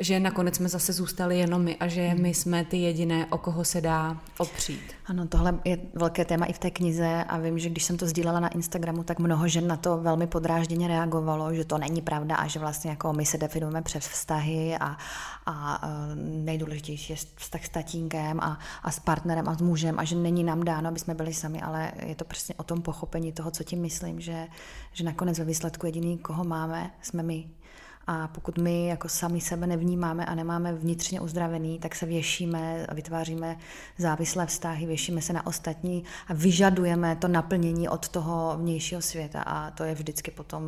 že nakonec jsme zase zůstali jenom my a že my jsme ty jediné, o koho se dá opřít. Ano, tohle je velké téma i v té knize a vím, že když jsem to sdílela na Instagramu, tak mnoho žen na to velmi podrážděně reagovalo, že to není pravda a že vlastně jako my se definujeme přes vztahy a nejdůležitější je vztah s tatínkem a s partnerem a s mužem a že není nám dáno, aby jsme byli sami, ale je to přesně o tom pochopení toho, co tím myslím, že nakonec ve výsledku jediný, koho máme, jsme my. A pokud my jako sami sebe nevnímáme a nemáme vnitřně uzdravený, tak se věšíme a vytváříme závislé vztahy, věšíme se na ostatní a vyžadujeme to naplnění od toho vnějšího světa a to je vždycky potom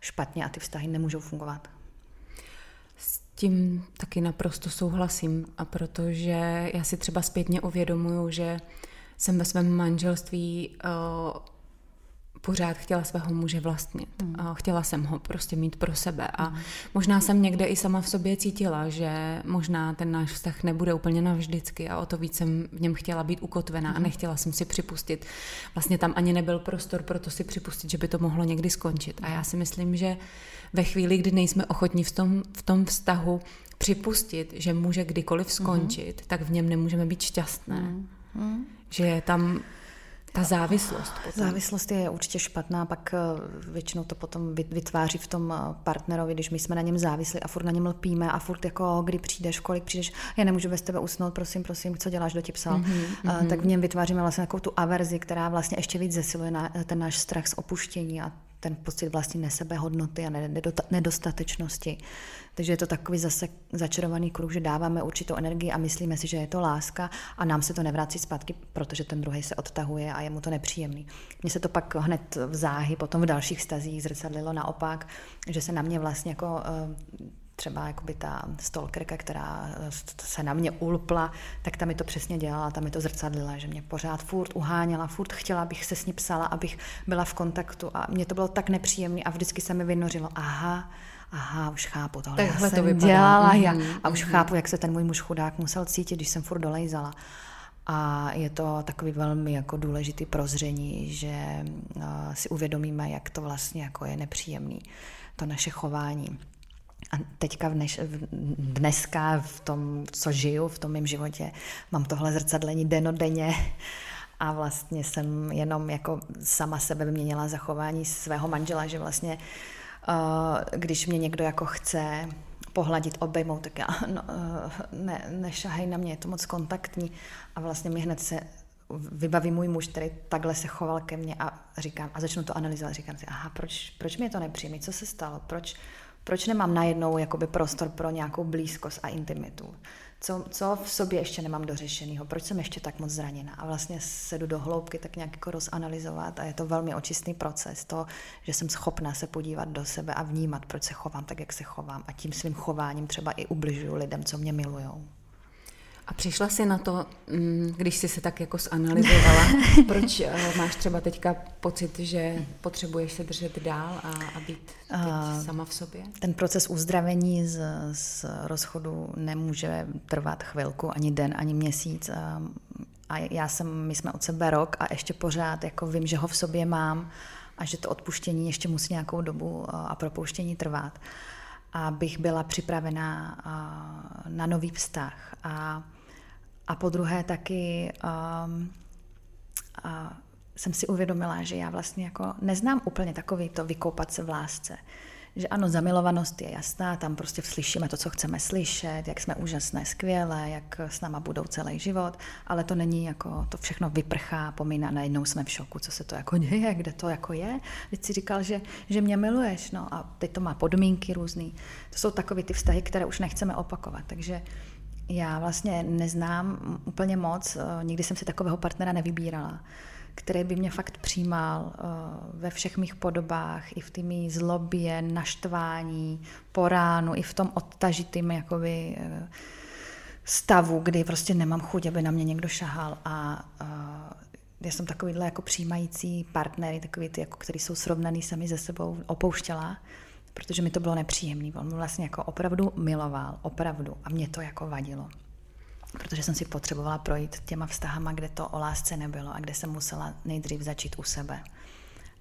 špatně a ty vztahy nemůžou fungovat. S tím taky naprosto souhlasím a protože já si třeba zpětně uvědomuju, že jsem ve svém manželství pořád chtěla svého muže vlastnit. Chtěla jsem ho prostě mít pro sebe. A možná jsem někde i sama v sobě cítila, že možná ten náš vztah nebude úplně navždycky a o to víc jsem v něm chtěla být ukotvená a nechtěla jsem si připustit. Vlastně tam ani nebyl prostor pro to si připustit, že by to mohlo někdy skončit. A já si myslím, že ve chvíli, kdy nejsme ochotní v tom vztahu připustit, že může kdykoliv skončit, tak v něm nemůžeme být šťastné. Že tam ta závislost. Potom. Závislost je určitě špatná, pak většinou to potom vytváří v tom partnerovi, když my jsme na něm závislí a furt na něm lpíme a furt jako kdy přijdeš, kolik přijdeš, já nemůžu bez tebe usnout, prosím, co děláš, kdo ti psal. Tak v něm vytváříme vlastně takovou tu averzi, která vlastně ještě víc zesiluje ten náš strach z opuštění a ten pocit vlastní nesebehodnoty a nedostatečnosti. Takže je to takový zase začarovaný kruh, že dáváme určitou energii a myslíme si, že je to láska a nám se to nevrací zpátky, protože ten druhý se odtahuje a je mu to nepříjemný. Mně se to pak hned v záhy, potom v dalších vztazích zrcadlilo naopak, že se na mě vlastně jako třeba jakoby ta stalkerka, která se na mě ulpla, tak ta mi to přesně dělala, ta mi to zrcadlila, že mě pořád furt uháněla, furt chtěla, abych se s ní psala, abych byla v kontaktu a mě to bylo tak nepříjemné a vždycky se mi vynořilo, aha, už chápu, tohle jsem dělala já a už chápu, jak se ten můj muž chudák musel cítit, když jsem furt dolejzala. A je to takový velmi jako důležitý prozření, že si uvědomíme, jak to vlastně jako je nepříjemný, to naše chování. A teďka dneska v tom, co žiju, v tom mém životě, mám tohle zrcadlení dennodenně a vlastně jsem jenom jako sama sebe vyměnila zachování svého manžela, že vlastně, když mě někdo jako chce pohladit, obejmout, tak já nešahej na mě, je to moc kontaktní a vlastně mi hned se vybaví můj muž, který takhle se choval ke mně a říkám, a začnu to analyzovat, říkám si, aha, proč mi je to nepříjemný, co se stalo, proč nemám najednou jakoby prostor pro nějakou blízkost a intimitu? Co v sobě ještě nemám dořešenýho? Proč jsem ještě tak moc zraněna? A vlastně se jdu do hloubky tak nějak jako rozanalyzovat a je to velmi očistný proces, to, že jsem schopná se podívat do sebe a vnímat, proč se chovám tak, jak se chovám a tím svým chováním třeba i ubližuju lidem, co mě milujou. A přišla jsi na to, když jsi se tak jako zanalyzovala, proč máš třeba teďka pocit, že potřebuješ se držet dál a být sama v sobě? Ten proces uzdravení z rozchodu nemůže trvat chvilku, ani den, ani měsíc. A my jsme od sebe rok a ještě pořád jako vím, že ho v sobě mám a že to odpuštění ještě musí nějakou dobu a propouštění trvat, abych byla připravená na nový vztah. A podruhé taky jsem si uvědomila, že já vlastně jako neznám úplně takový to vykoupat se v lásce. Že ano, zamilovanost je jasná, tam prostě slyšíme to, co chceme slyšet, jak jsme úžasné, skvělé, jak s náma budou celý život, ale to není jako, to všechno vyprchá, pomíná a najednou jsme v šoku, co se to jako děje, kde to jako je. Teď si říkal, že mě miluješ, no a teď to má podmínky různý. To jsou takový ty vztahy, které už nechceme opakovat, takže já vlastně neznám úplně moc, nikdy jsem si takového partnera nevybírala, který by mě fakt přijímal ve všech mých podobách, i v té mý zlobě, naštvání, po ránu, i v tom odtažitým jakoby stavu, kdy prostě nemám chuť, aby na mě někdo šahal. A já jsem takovýhle jako přijímající partnery, takový ty, jako, který jsou srovnaný sami se sebou, opouštěla, protože mi to bylo nepříjemné. On vlastně jako opravdu miloval, opravdu, a mě to jako vadilo. Protože jsem si potřebovala projít těma vztahama, kde to o lásce nebylo a kde jsem musela nejdřív začít u sebe.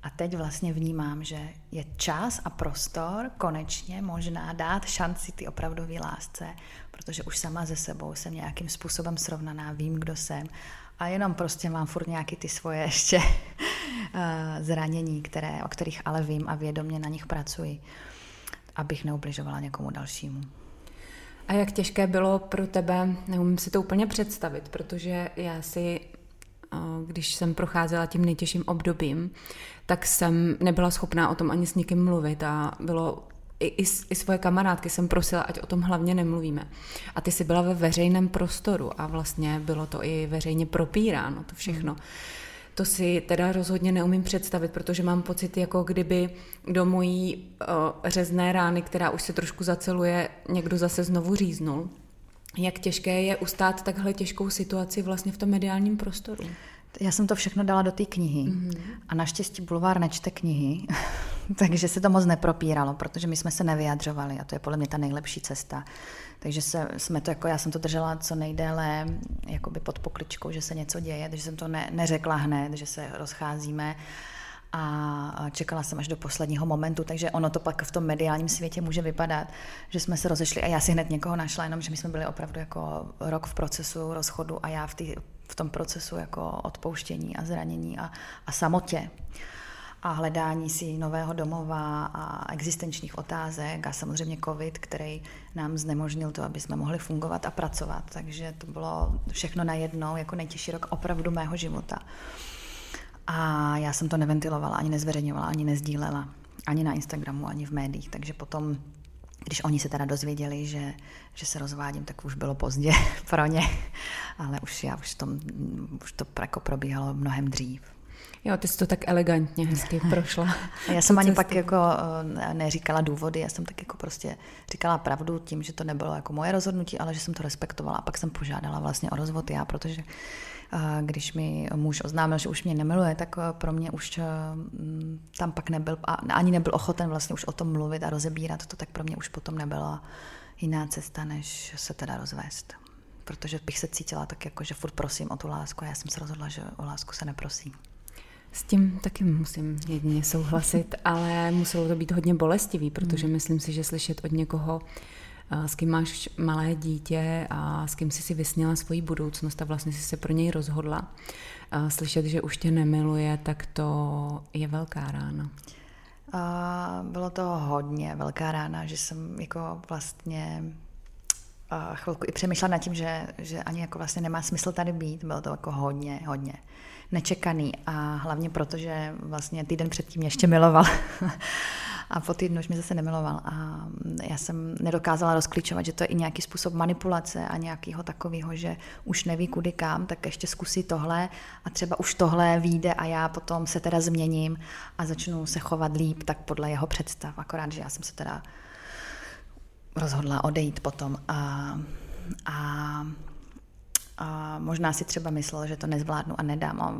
A teď vlastně vnímám, že je čas a prostor konečně možná dát šanci ty opravdové lásce, protože už sama se sebou jsem nějakým způsobem srovnaná, vím, kdo jsem a jenom prostě mám furt nějaké ty svoje ještě zranění, o kterých ale vím a vědomě na nich pracuji, abych neubližovala někomu dalšímu. A jak těžké bylo pro tebe, neumím si to úplně představit, protože já si, když jsem procházela tím nejtěžším obdobím, tak jsem nebyla schopná o tom ani s nikým mluvit a bylo i svoje kamarádky jsem prosila, ať o tom hlavně nemluvíme. A ty jsi byla ve veřejném prostoru a vlastně bylo to i veřejně propíráno, to všechno. To si teda rozhodně neumím představit, protože mám pocit, jako kdyby do mojí řezné rány, která už se trošku zaceluje, někdo zase znovu říznul. Jak těžké je ustát takhle těžkou situaci vlastně v tom mediálním prostoru? Já jsem to všechno dala do té knihy a naštěstí Bulvár nečte knihy, takže se to moc nepropíralo, protože my jsme se nevyjadřovali a to je podle mě ta nejlepší cesta. Takže jsme to jako, já jsem to držela co nejdéle jakoby pod pokličkou, že se něco děje, takže jsem to neřekla hned, že se rozcházíme a čekala jsem až do posledního momentu, takže ono to pak v tom mediálním světě může vypadat, že jsme se rozešli a já si hned někoho našla, jenom že my jsme byli opravdu jako rok v procesu rozchodu a já v tom procesu jako odpouštění a zranění a samotě a hledání si nového domova a existenčních otázek a samozřejmě covid, který nám znemožnil to, aby jsme mohli fungovat a pracovat. Takže to bylo všechno najednou jako nejtěžší rok opravdu mého života. A já jsem to neventilovala, ani nezveřejňovala, ani nezdílela, ani na Instagramu, ani v médiích, takže potom, když oni se teda dozvěděli, že se rozvádím, tak už bylo pozdě pro ně, ale už to jako probíhalo mnohem dřív. Jo, ty jsi to tak elegantně hezky prošla. Já jsem ani pak jako neříkala důvody, já jsem tak jako prostě říkala pravdu tím, že to nebylo jako moje rozhodnutí, ale že jsem to respektovala. A pak jsem požádala vlastně o rozvod já, protože když mi muž oznámil, že už mě nemiluje, tak pro mě už tam pak nebyl, ani nebyl ochoten vlastně už o tom mluvit a rozebírat to, tak pro mě už potom nebyla jiná cesta, než se teda rozvést. Protože bych se cítila tak jako, že furt prosím o tu lásku a já jsem se rozhodla, že o lásku se neprosím. S tím taky musím jedině souhlasit, ale muselo to být hodně bolestivý, protože myslím si, že slyšet od někoho, s kým máš malé dítě a s kým jsi si vysněla svoji budoucnost a vlastně jsi se pro něj rozhodla, slyšet, že už tě nemiluje, tak to je velká rána. Bylo to hodně velká rána, že jsem jako vlastně chvilku i přemýšlela nad tím, že ani jako vlastně nemá smysl tady být, bylo to jako hodně nečekaný a hlavně proto, že vlastně týden předtím mě ještě miloval a po týdnu už mě zase nemiloval a já jsem nedokázala rozklíčovat, že to je i nějaký způsob manipulace a nějakého takového, že už neví kudy kam, tak ještě zkusí tohle a třeba už tohle vyjde a já potom se teda změním a začnu se chovat líp, tak podle jeho představ, akorát, že já jsem se teda rozhodla odejít potom a možná si třeba myslel, že to nezvládnu a nedám a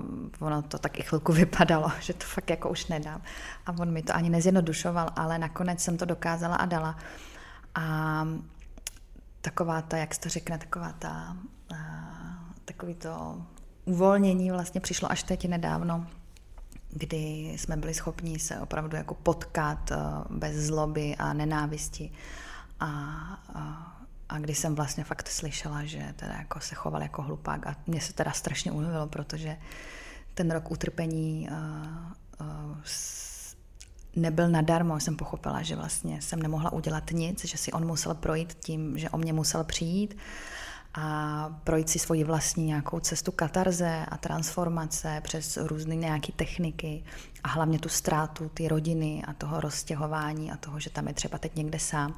ono to tak i chvilku vypadalo, že to fakt jako už nedám a on mi to ani nezjednodušoval, ale nakonec jsem to dokázala a dala a taková ta, jak se to řekne, takový to uvolnění vlastně přišlo až teď nedávno, kdy jsme byli schopni se opravdu jako potkat bez zloby a nenávisti a když jsem vlastně fakt slyšela, že teda jako se choval jako hlupák a mě se teda strašně ulevilo, protože ten rok utrpení nebyl nadarmo, jsem pochopila, že vlastně jsem nemohla udělat nic, že si on musel projít tím, že o mě musel přijít a projít si svoji vlastní nějakou cestu katarze a transformace přes různé nějaké techniky a hlavně tu ztrátu ty rodiny a toho rozstěhování a toho, že tam je třeba teď někde sám.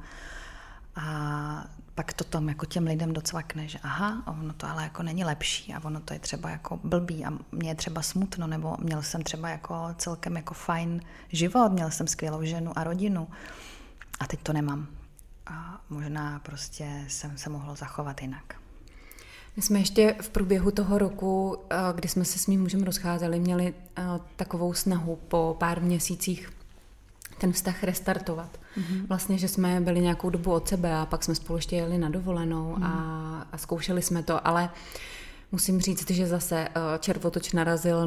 A pak to tam jako těm lidem docvakne, že aha, ono to ale jako není lepší a ono to je třeba jako blbý a mě je třeba smutno, nebo měl jsem třeba jako celkem jako fajn život, měl jsem skvělou ženu a rodinu a teď to nemám. A možná prostě jsem se mohla zachovat jinak. My jsme ještě v průběhu toho roku, kdy jsme se s mým mužem rozcházeli, měli takovou snahu po pár měsících ten vztah restartovat. Mm-hmm. Vlastně, že jsme byli nějakou dobu od sebe a pak jsme spolu ještě jeli na dovolenou a zkoušeli jsme to, ale musím říct, že zase červotoč narazil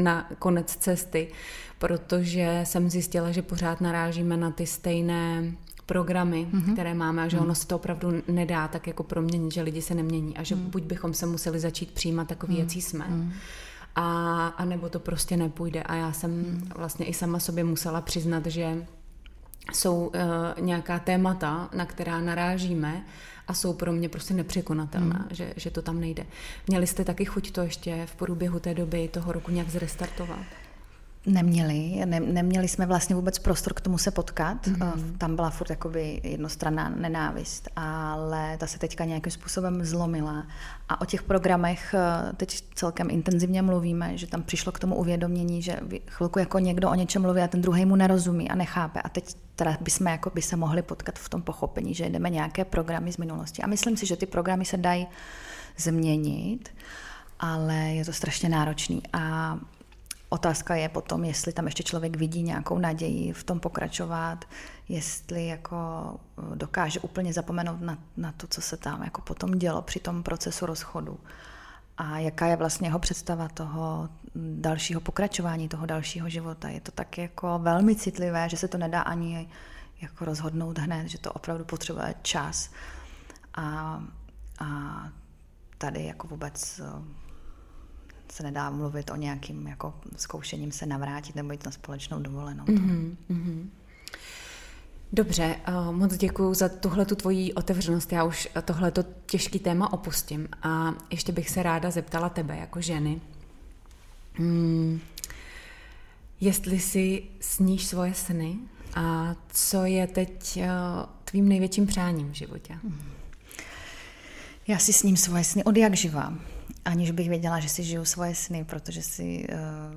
na konec cesty, protože jsem zjistila, že pořád narážíme na ty stejné programy, které máme a že ono se to opravdu nedá tak jako proměnit, že lidi se nemění a že buď bychom se museli začít přijímat takový, jací jsme, a nebo to prostě nepůjde. A já jsem vlastně i sama sobě musela přiznat, že jsou nějaká témata, na která narážíme a jsou pro mě prostě nepřekonatelná, že to tam nejde. Měli jste taky chuť to ještě v průběhu té doby toho roku nějak zrestartovat? Neměli jsme vlastně vůbec prostor k tomu se potkat, tam byla furt jakoby jednostranná nenávist, ale ta se teďka nějakým způsobem zlomila a o těch programech teď celkem intenzivně mluvíme, že tam přišlo k tomu uvědomění, že chvilku jako někdo o něčem mluví a ten druhý mu nerozumí a nechápe a teď teda bychom jako by se mohli potkat v tom pochopení, že jdeme nějaké programy z minulosti a myslím si, že ty programy se dají změnit, ale je to strašně náročný a otázka je potom, jestli tam ještě člověk vidí nějakou naději v tom pokračovat, jestli jako dokáže úplně zapomenout na to, co se tam jako potom dělo při tom procesu rozchodu. A jaká je vlastně jeho představa toho dalšího pokračování, toho dalšího života. Je to tak jako velmi citlivé, že se to nedá ani jako rozhodnout hned, že to opravdu potřebuje čas. A tady jako vůbec se nedá mluvit o nějakým jako zkoušením se navrátit nebo jít na společnou dovolenou. Mm-hmm. Dobře, moc děkuju za tuhletu tvoji otevřenost. Já už tohleto těžký téma opustím a ještě bych se ráda zeptala tebe jako ženy, Jestli si sníš svoje sny a co je teď tvým největším přáním v životě? Já si sním svoje sny od jak živá, aniž bych věděla, že si žiju svoje sny, protože si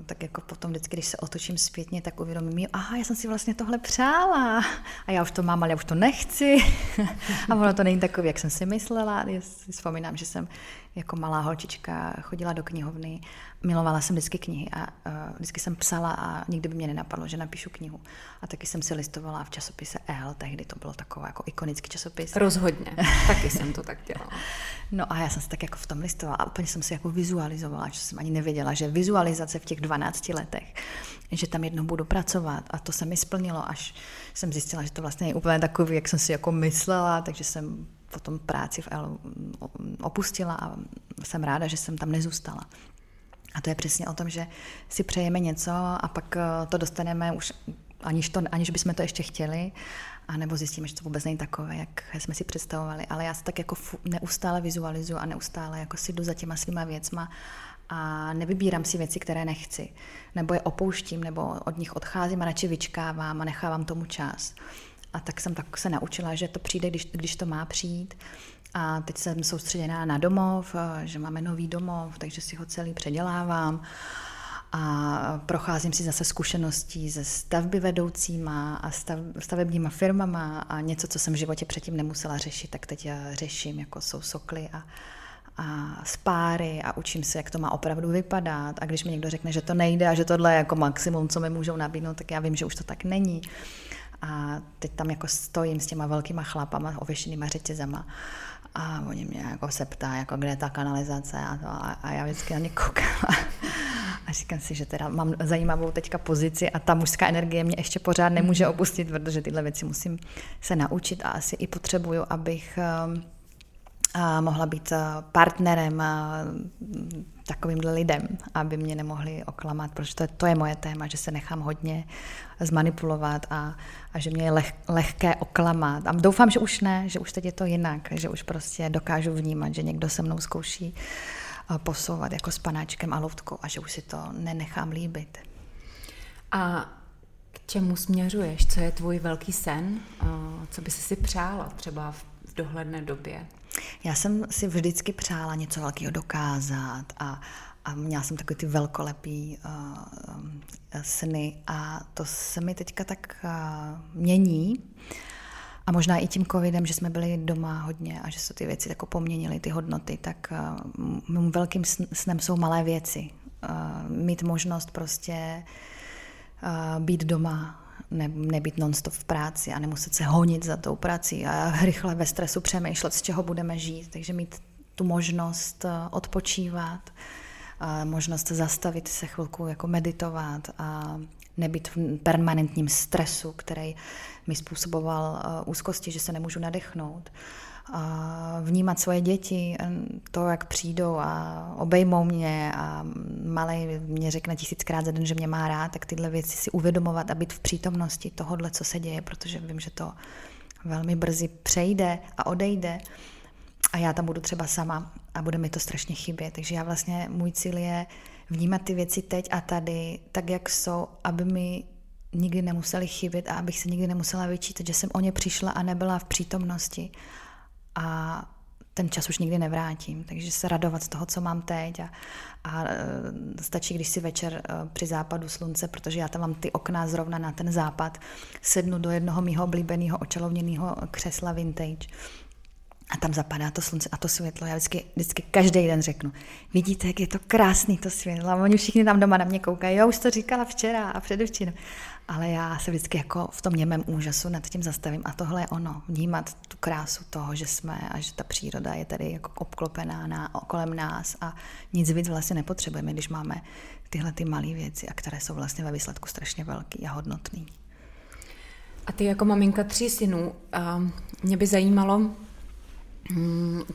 tak jako potom vždycky, když se otočím zpětně, tak uvědomím, aha, já jsem si vlastně tohle přála a já už to mám, ale já už to nechci a ono to není takový, jak jsem si myslela. Já si vzpomínám, že jsem jako malá holčička chodila do knihovny, milovala jsem vždycky knihy a vždycky jsem psala a nikdy by mě nenapadlo, že napíšu knihu. A taky jsem si listovala v časopise Elle, tehdy to bylo takový jako ikonický časopis. Rozhodně, taky jsem to tak dělala. No a já jsem se tak jako v tom listovala a úplně jsem si jako vizualizovala, že jsem ani nevěděla, že vizualizace v těch 12 letech, že tam jednou budu pracovat a to se mi splnilo, až jsem zjistila, že to vlastně je úplně takový, jak jsem si jako myslela, takže jsem potom práci v Elle opustila a jsem ráda, že jsem tam nezůstala. A to je přesně o tom, že si přejeme něco a pak to dostaneme už aniž bychom to ještě chtěli, anebo zjistíme, že to vůbec není takové, jak jsme si představovali. Ale já se tak jako neustále vizualizuju a neustále jako si jdu za těma svýma věcma a nevybírám si věci, které nechci. Nebo je opouštím, nebo od nich odcházím a radši vyčkávám a nechávám tomu čas. A tak jsem tak se naučila, že to přijde, když to má přijít. A teď jsem soustředěná na domov, že máme nový domov, takže si ho celý předělávám. A procházím si zase zkušeností se stavby vedoucíma a stavebníma firmama a něco, co jsem v životě předtím nemusela řešit, tak teď já řeším, jako jsou sokly a spáry a učím se, jak to má opravdu vypadat. A když mi někdo řekne, že to nejde a že tohle je jako maximum, co mi můžou nabídnout, tak já vím, že už to tak není. A teď tam jako stojím s těma velkýma chlapama, ověšenýma řetězama a oni mě jako se ptá, jako kde je ta kanalizace a já vždycky na ně koukám a říkám si, že teda mám zajímavou teďka pozici a ta mužská energie mě ještě pořád nemůže opustit, protože tyhle věci musím se naučit a asi i potřebuju, abych mohla být partnerem takovýmhle lidem, aby mě nemohli oklamat, protože to je moje téma, že se nechám hodně zmanipulovat a že mě je lehké oklamat. A doufám, že už ne, že už teď je to jinak, že už prostě dokážu vnímat, že někdo se mnou zkouší posouvat jako s panáčkem a loutkou a že už si to nenechám líbit. A k čemu směřuješ? Co je tvůj velký sen? Co by si přála třeba v dohledné době? Já jsem si vždycky přála něco velkého dokázat a měla jsem takový ty velkolepý sny a to se mi teďka tak mění a možná i tím covidem, že jsme byli doma hodně a že se ty věci jako poměnily, ty hodnoty, tak mým velkým snem jsou malé věci. Mít možnost prostě být doma, nebýt non-stop v práci a nemuset se honit za tou prací a rychle ve stresu přemýšlet, z čeho budeme žít. Takže mít tu možnost odpočívat, možnost zastavit se chvilku, jako meditovat a nebýt v permanentním stresu, který mi způsoboval úzkosti, že se nemůžu nadechnout. A vnímat svoje děti, to, jak přijdou a obejmou mě a malej mě řekne 1000krát za den, že mě má rád, tak tyhle věci si uvědomovat a být v přítomnosti tohodle, co se děje, protože vím, že to velmi brzy přejde a odejde a já tam budu třeba sama a bude mi to strašně chybět. Takže já vlastně, můj cíl je vnímat ty věci teď a tady tak, jak jsou, aby mi nikdy nemuseli chybět a abych se nikdy nemusela vyčítat, že jsem o ně přišla a nebyla v přítomnosti. A ten čas už nikdy nevrátím, takže se radovat z toho, co mám teď a stačí, když si večer při západu slunce, protože já tam mám ty okna zrovna na ten západ, sednu do jednoho mýho oblíbeného očelovněného křesla vintage a tam zapadá to slunce a to světlo. Já vždycky každý den řeknu, vidíte, jak je to krásný to světlo a oni všichni tam doma na mě koukají, já už to říkala včera a předevčírem. Ale já se vždycky jako v tom němém úžasu nad tím zastavím a tohle je ono, vnímat tu krásu toho, že jsme a že ta příroda je tady jako obklopená kolem nás a nic víc vlastně nepotřebujeme, když máme tyhle ty malé věci, a které jsou vlastně ve výsledku strašně velký a hodnotný. A ty jako maminka 3 synů, mě by zajímalo,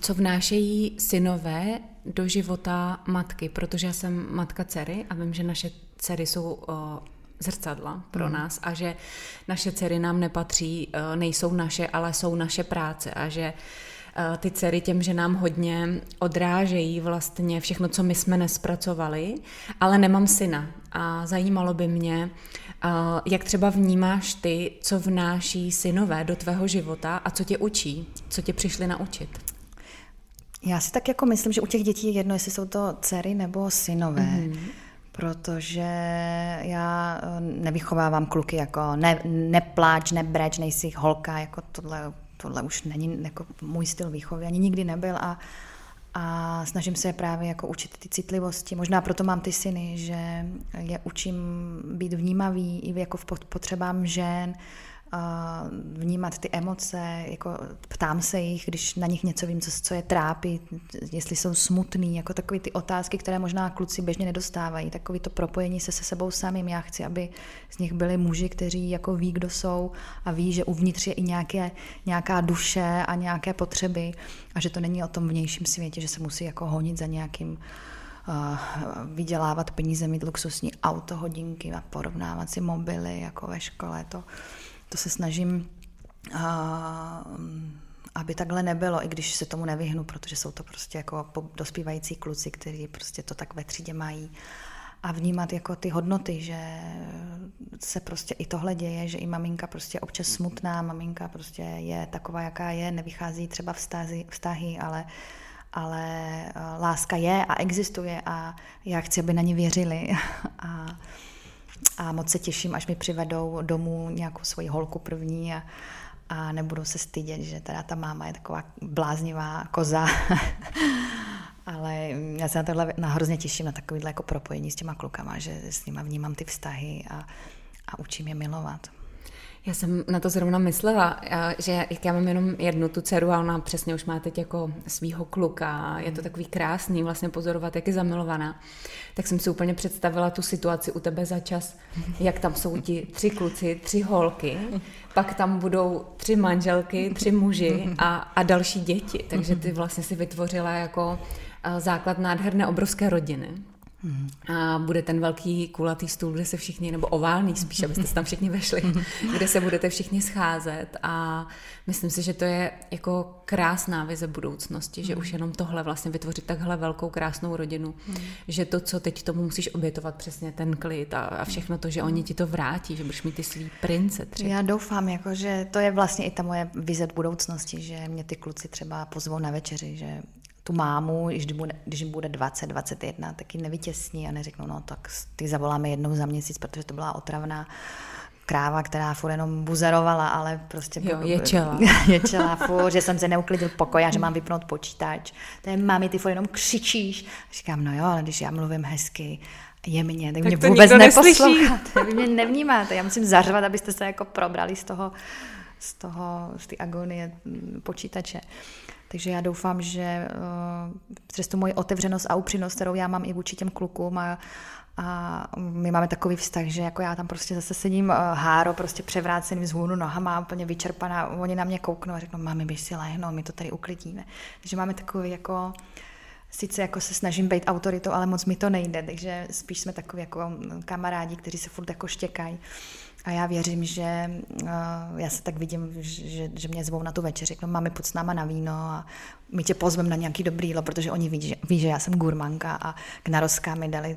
co vnášejí synové do života matky, protože já jsem matka dcery a vím, že naše dcery jsou zrcadla pro nás a že naše dcery nám nepatří, nejsou naše, ale jsou naše práce a že ty dcery těm ženám hodně odrážejí vlastně všechno, co my jsme nespracovali, ale nemám syna. A zajímalo by mě, jak třeba vnímáš ty, co vnáší synové do tvého života a co tě učí, co tě přišli naučit. Já si tak jako myslím, že u těch dětí je jedno, jestli jsou to dcery nebo synové. Mm-hmm. Protože já nevychovávám kluky jako nepláč, nebreč, nejsi holka, jako tohle už není jako můj styl výchovy, ani nikdy nebyl a snažím se právě jako učit ty citlivosti. Možná proto mám ty syny, že je učím být vnímavý i jako v potřebám žen, vnímat ty emoce, jako ptám se jich, když na nich něco vím, co je trápí, jestli jsou smutný, jako takové ty otázky, které možná kluci běžně nedostávají, takový to propojení se sebou samým. Já chci, aby z nich byli muži, kteří jako ví, kdo jsou a ví, že uvnitř je i nějaká duše a nějaké potřeby a že to není o tom vnějším světě, že se musí jako honit za nějakým vydělávat peníze, mít luxusní auto, hodinky a porovnávat si mobily jako ve škole, to se snažím, aby takhle nebylo, i když se tomu nevyhnu, protože jsou to prostě jako dospívající kluci, kteří prostě to tak ve třídě mají. A vnímat jako ty hodnoty, že se prostě i tohle děje, že i maminka prostě občas smutná, maminka prostě je taková, jaká je, nevychází třeba vztahy, ale láska je a existuje a já chci, aby na ní věřili. A moc se těším, až mi přivedou domů nějakou svoji holku první a nebudou se stydět, že teda ta máma je taková bláznivá koza. Ale já se na tohle hrozně těším, na takovýhle jako propojení s těma klukama, že s nima vnímám ty vztahy a učím je milovat. Já jsem na to zrovna myslela, že já mám jenom jednu tu dceru a ona přesně už má teď jako svýho kluka, je to takový krásný vlastně pozorovat, jak je zamilovaná, tak jsem si úplně představila tu situaci u tebe za čas, jak tam jsou ti 3 kluci, 3 holky, pak tam budou 3 manželky, 3 muži a další děti, takže ty vlastně si vytvořila jako základ nádherné obrovské rodiny. A bude ten velký kulatý stůl, kde se všichni, nebo oválný spíš, abyste se tam všichni vešli, kde se budete všichni scházet a myslím si, že to je jako krásná vize budoucnosti, že už jenom tohle vlastně vytvořit takhle velkou krásnou rodinu, že to, co teď tomu musíš obětovat, přesně ten klid a všechno to, že oni ti to vrátí, že budeš mít ty svý prince třeba. Já doufám, jako, že to je vlastně i ta moje vize budoucnosti, že mě ty kluci třeba pozvou na večeři, že tu mámu, když jim bude 20, 21, tak ji nevytěsní a neřeknou, no tak ty zavoláme jednou za měsíc, protože to byla otravná kráva, která furt jenom buzerovala, ale prostě... Jo, ječela furt, že jsem se neuklidil pokoj a že mám vypnout počítač. To je, mami, ty furt jenom křičíš. Říkám, no jo, ale když já mluvím hezky, jemně, tak mě vůbec neposloucháte. Vy mě nevnímáte, já musím zařvat, abyste se jako probrali z té agonie počítače. Takže já doufám, že přes tu moji otevřenost a upřímnost, kterou já mám i vůči těm klukům a my máme takový vztah, že jako já tam prostě zase sedím háro, prostě převráceným z hůru nohama, úplně vyčerpaná, oni na mě kouknou a řeknou, mami, běž si lehnou, my to tady uklidíme. Takže máme takový jako, sice jako se snažím být autoritou, ale moc mi to nejde, takže spíš jsme takový jako kamarádi, kteří se furt jako štěkají. A já věřím, že já se tak vidím, že mě zvou na tu večeři, řeknou, máme pojď s náma na víno a my tě pozveme na nějaký dobrý jídlo, protože oni ví, že já jsem gurmanka a k narozkám mi dali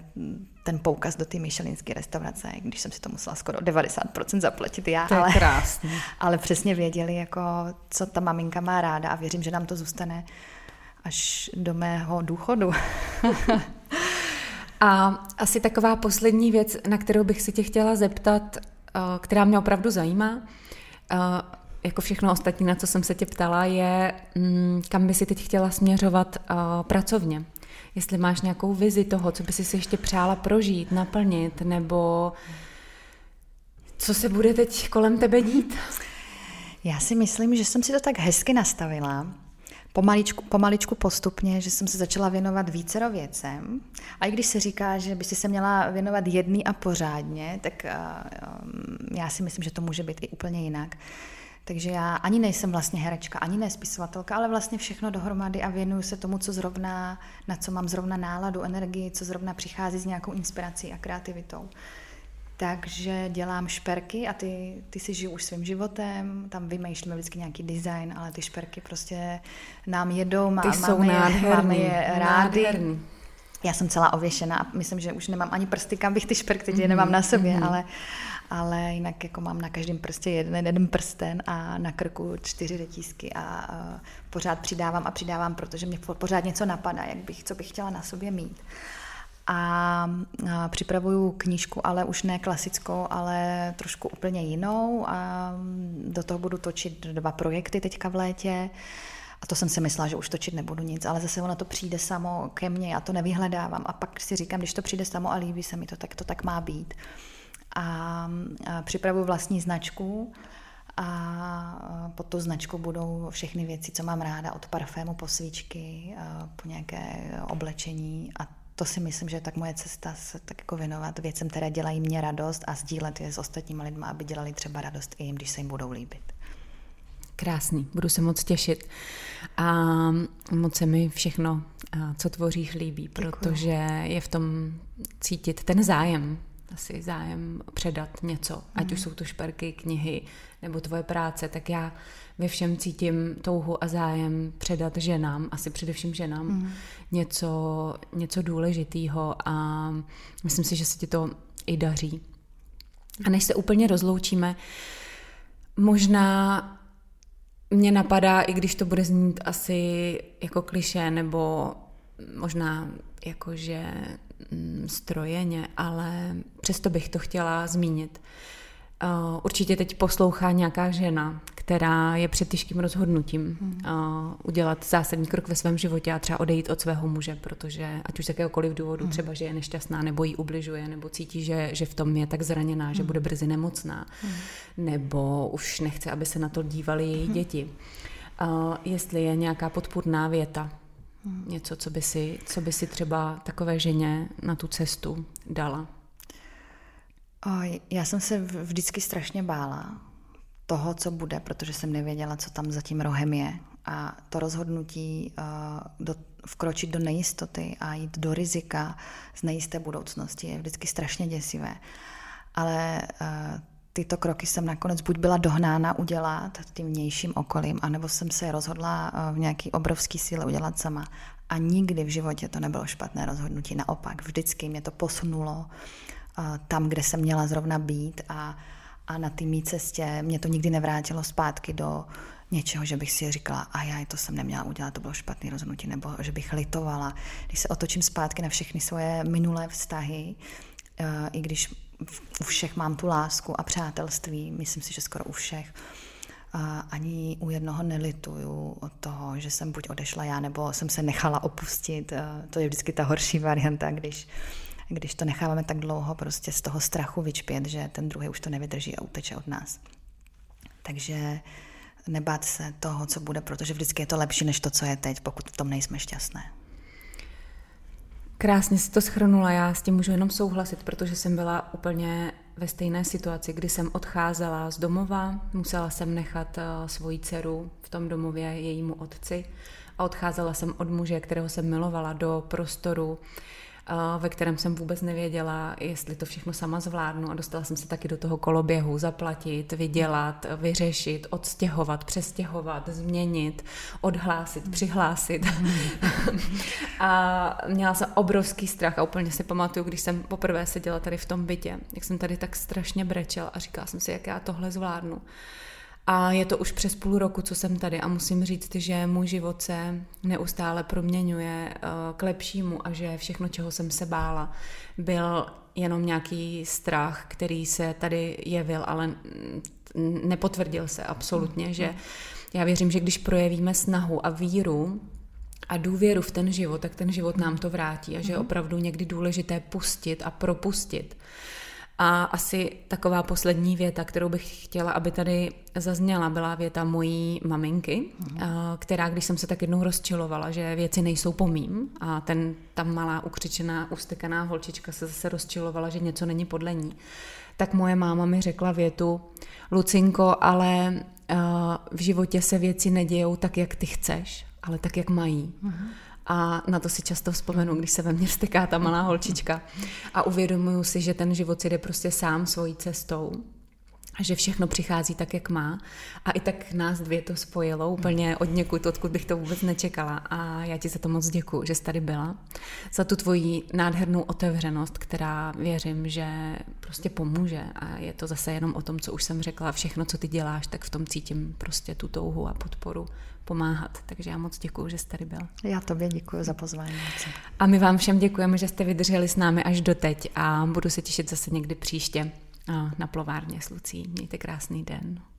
ten poukaz do té michelinské restaurace, když jsem si to musela skoro 90% zaplatit já, to je krásný. Ale přesně věděli, jako, co ta maminka má ráda a věřím, že nám to zůstane až do mého důchodu. A asi taková poslední věc, na kterou bych si tě chtěla zeptat, která mě opravdu zajímá, jako všechno ostatní, na co jsem se tě ptala, je, kam by si teď chtěla směřovat pracovně. Jestli máš nějakou vizi toho, co by si ještě přála prožít, naplnit, nebo co se bude teď kolem tebe dít? Já si myslím, že jsem si to tak hezky nastavila, Pomaličku postupně, že jsem se začala věnovat vícero věcem. A i když se říká, že by si se měla věnovat jedný a pořádně, tak já si myslím, že to může být i úplně jinak. Takže já ani nejsem vlastně herečka, ani ne spisovatelka, ale vlastně všechno dohromady a věnuju se tomu, co zrovna, na co mám zrovna náladu, energii, co zrovna přichází s nějakou inspirací a kreativitou. Takže dělám šperky a ty si žiju už svým životem, tam vymýšlíme vždycky nějaký design, ale ty šperky prostě nám jedou, máme je rádi. Nádherný. Já jsem celá ověšená a myslím, že už nemám ani prsty, kam bych ty šperky nemám na sobě, ale jinak jako mám na každém prstě jeden prsten a na krku 4 řetízky a pořád přidávám, protože mě pořád něco napadá, co bych chtěla na sobě mít. A připravuju knížku, ale už ne klasickou, ale trošku úplně jinou a do toho budu točit 2 projekty teďka v létě. A to jsem si myslela, že už točit nebudu nic, ale zase ono to přijde samo ke mně, já to nevyhledávám a pak si říkám, když to přijde samo a líbí se mi to tak má být. A připravuju vlastní značku a pod tu značku budou všechny věci, co mám ráda, od parfému po svíčky, po nějaké oblečení a to si myslím, že je tak moje cesta se tak jako věnovat věcem, které dělají mě radost a sdílet je s ostatními lidmi, aby dělali třeba radost i jim, když se jim budou líbit. Krásný, budu se moc těšit a moc se mi všechno, co tvoříš, líbí, protože je v tom cítit ten zájem, asi zájem předat něco, ať už jsou to šperky, knihy nebo tvoje práce, tak já ve všem cítím touhu a zájem předat ženám, asi především ženám, něco důležitýho a myslím si, že se ti to i daří. A než se úplně rozloučíme, možná mě napadá, i když to bude znít asi jako klišé nebo možná jakože strojeně, ale přesto bych to chtěla zmínit. Určitě teď poslouchá nějaká žena, která je před těžkým rozhodnutím udělat zásadní krok ve svém životě a třeba odejít od svého muže, protože ať už z jakéhokoliv důvodu, třeba že je nešťastná, nebo jí ubližuje, nebo cítí, že v tom je tak zraněná, že bude brzy nemocná, nebo už nechce, aby se na to dívali její děti. Jestli je nějaká podpůrná věta, něco, co by si třeba takové ženě na tu cestu dala. Já jsem se vždycky strašně bála toho, co bude, protože jsem nevěděla, co tam za tím rohem je. A to rozhodnutí vkročit do nejistoty a jít do rizika z nejisté budoucnosti je vždycky strašně děsivé. Ale tyto kroky jsem nakonec buď byla dohnána udělat tím vnějším okolím, anebo jsem se rozhodla v nějaký obrovský síle udělat sama. A nikdy v životě to nebylo špatné rozhodnutí, naopak. Vždycky mě to posunulo tam, kde jsem měla zrovna být a na té mý cestě mě to nikdy nevrátilo zpátky do něčeho, že bych si říkala, a já to jsem neměla udělat, to bylo špatné rozhodnutí, nebo že bych litovala. Když se otočím zpátky na všechny svoje minulé vztahy, i když u všech mám tu lásku a přátelství, myslím si, že skoro u všech, ani u jednoho nelituju od toho, že jsem buď odešla já, nebo jsem se nechala opustit. To je vždycky ta horší varianta, když to necháváme tak dlouho prostě z toho strachu vyčpět, že ten druhý už to nevydrží a uteče od nás. Takže nebát se toho, co bude, protože vždycky je to lepší, než to, co je teď, pokud v tom nejsme šťastné. Krásně si to shrnula, já s tím můžu jenom souhlasit, protože jsem byla úplně ve stejné situaci, kdy jsem odcházela z domova, musela jsem nechat svoji dceru v tom domově jejímu otci a odcházela jsem od muže, kterého jsem milovala, do prostoru, ve kterém jsem vůbec nevěděla, jestli to všechno sama zvládnu a dostala jsem se taky do toho koloběhu zaplatit, vydělat, vyřešit, odstěhovat, přestěhovat, změnit, odhlásit, přihlásit. A měla jsem obrovský strach a úplně si pamatuju, když jsem poprvé seděla tady v tom bytě, jak jsem tady tak strašně brečela a říkala jsem si, jak já tohle zvládnu. A je to už přes půl roku, co jsem tady a musím říct, že můj život se neustále proměňuje k lepšímu a že všechno, čeho jsem se bála, byl jenom nějaký strach, který se tady jevil, ale nepotvrdil se absolutně, že já věřím, že když projevíme snahu a víru a důvěru v ten život, tak ten život nám to vrátí a že je opravdu někdy důležité pustit a propustit. A asi taková poslední věta, kterou bych chtěla, aby tady zazněla, byla věta mojí maminky, která, když jsem se tak jednou rozčilovala, že věci nejsou po mým a ta malá ukřičená, ustekaná holčička se zase rozčilovala, že něco není podle ní, tak moje máma mi řekla větu: Lucinko, ale v životě se věci nedějou tak, jak ty chceš, ale tak, jak mají. a na to si často vzpomenu, když se ve mně vzteká ta malá holčička a uvědomuju si, že ten život si jde prostě sám svojí cestou. Že všechno přichází tak, jak má. A i tak nás dvě to spojilo úplně od někud, odkud bych to vůbec nečekala. A já ti za to moc děkuju, že jsi tady byla. Za tu tvoji nádhernou otevřenost, která věřím, že prostě pomůže. A je to zase jenom o tom, co už jsem řekla. Všechno, co ty děláš, tak v tom cítím prostě tu touhu a podporu pomáhat. Takže já moc děkuju, že jsi tady byla. Já tobě děkuju za pozvání. A my vám všem děkujeme, že jste vydrželi s námi až doteď a budu se těšit zase někdy příště. Na plovárně s Lucí. Mějte krásný den.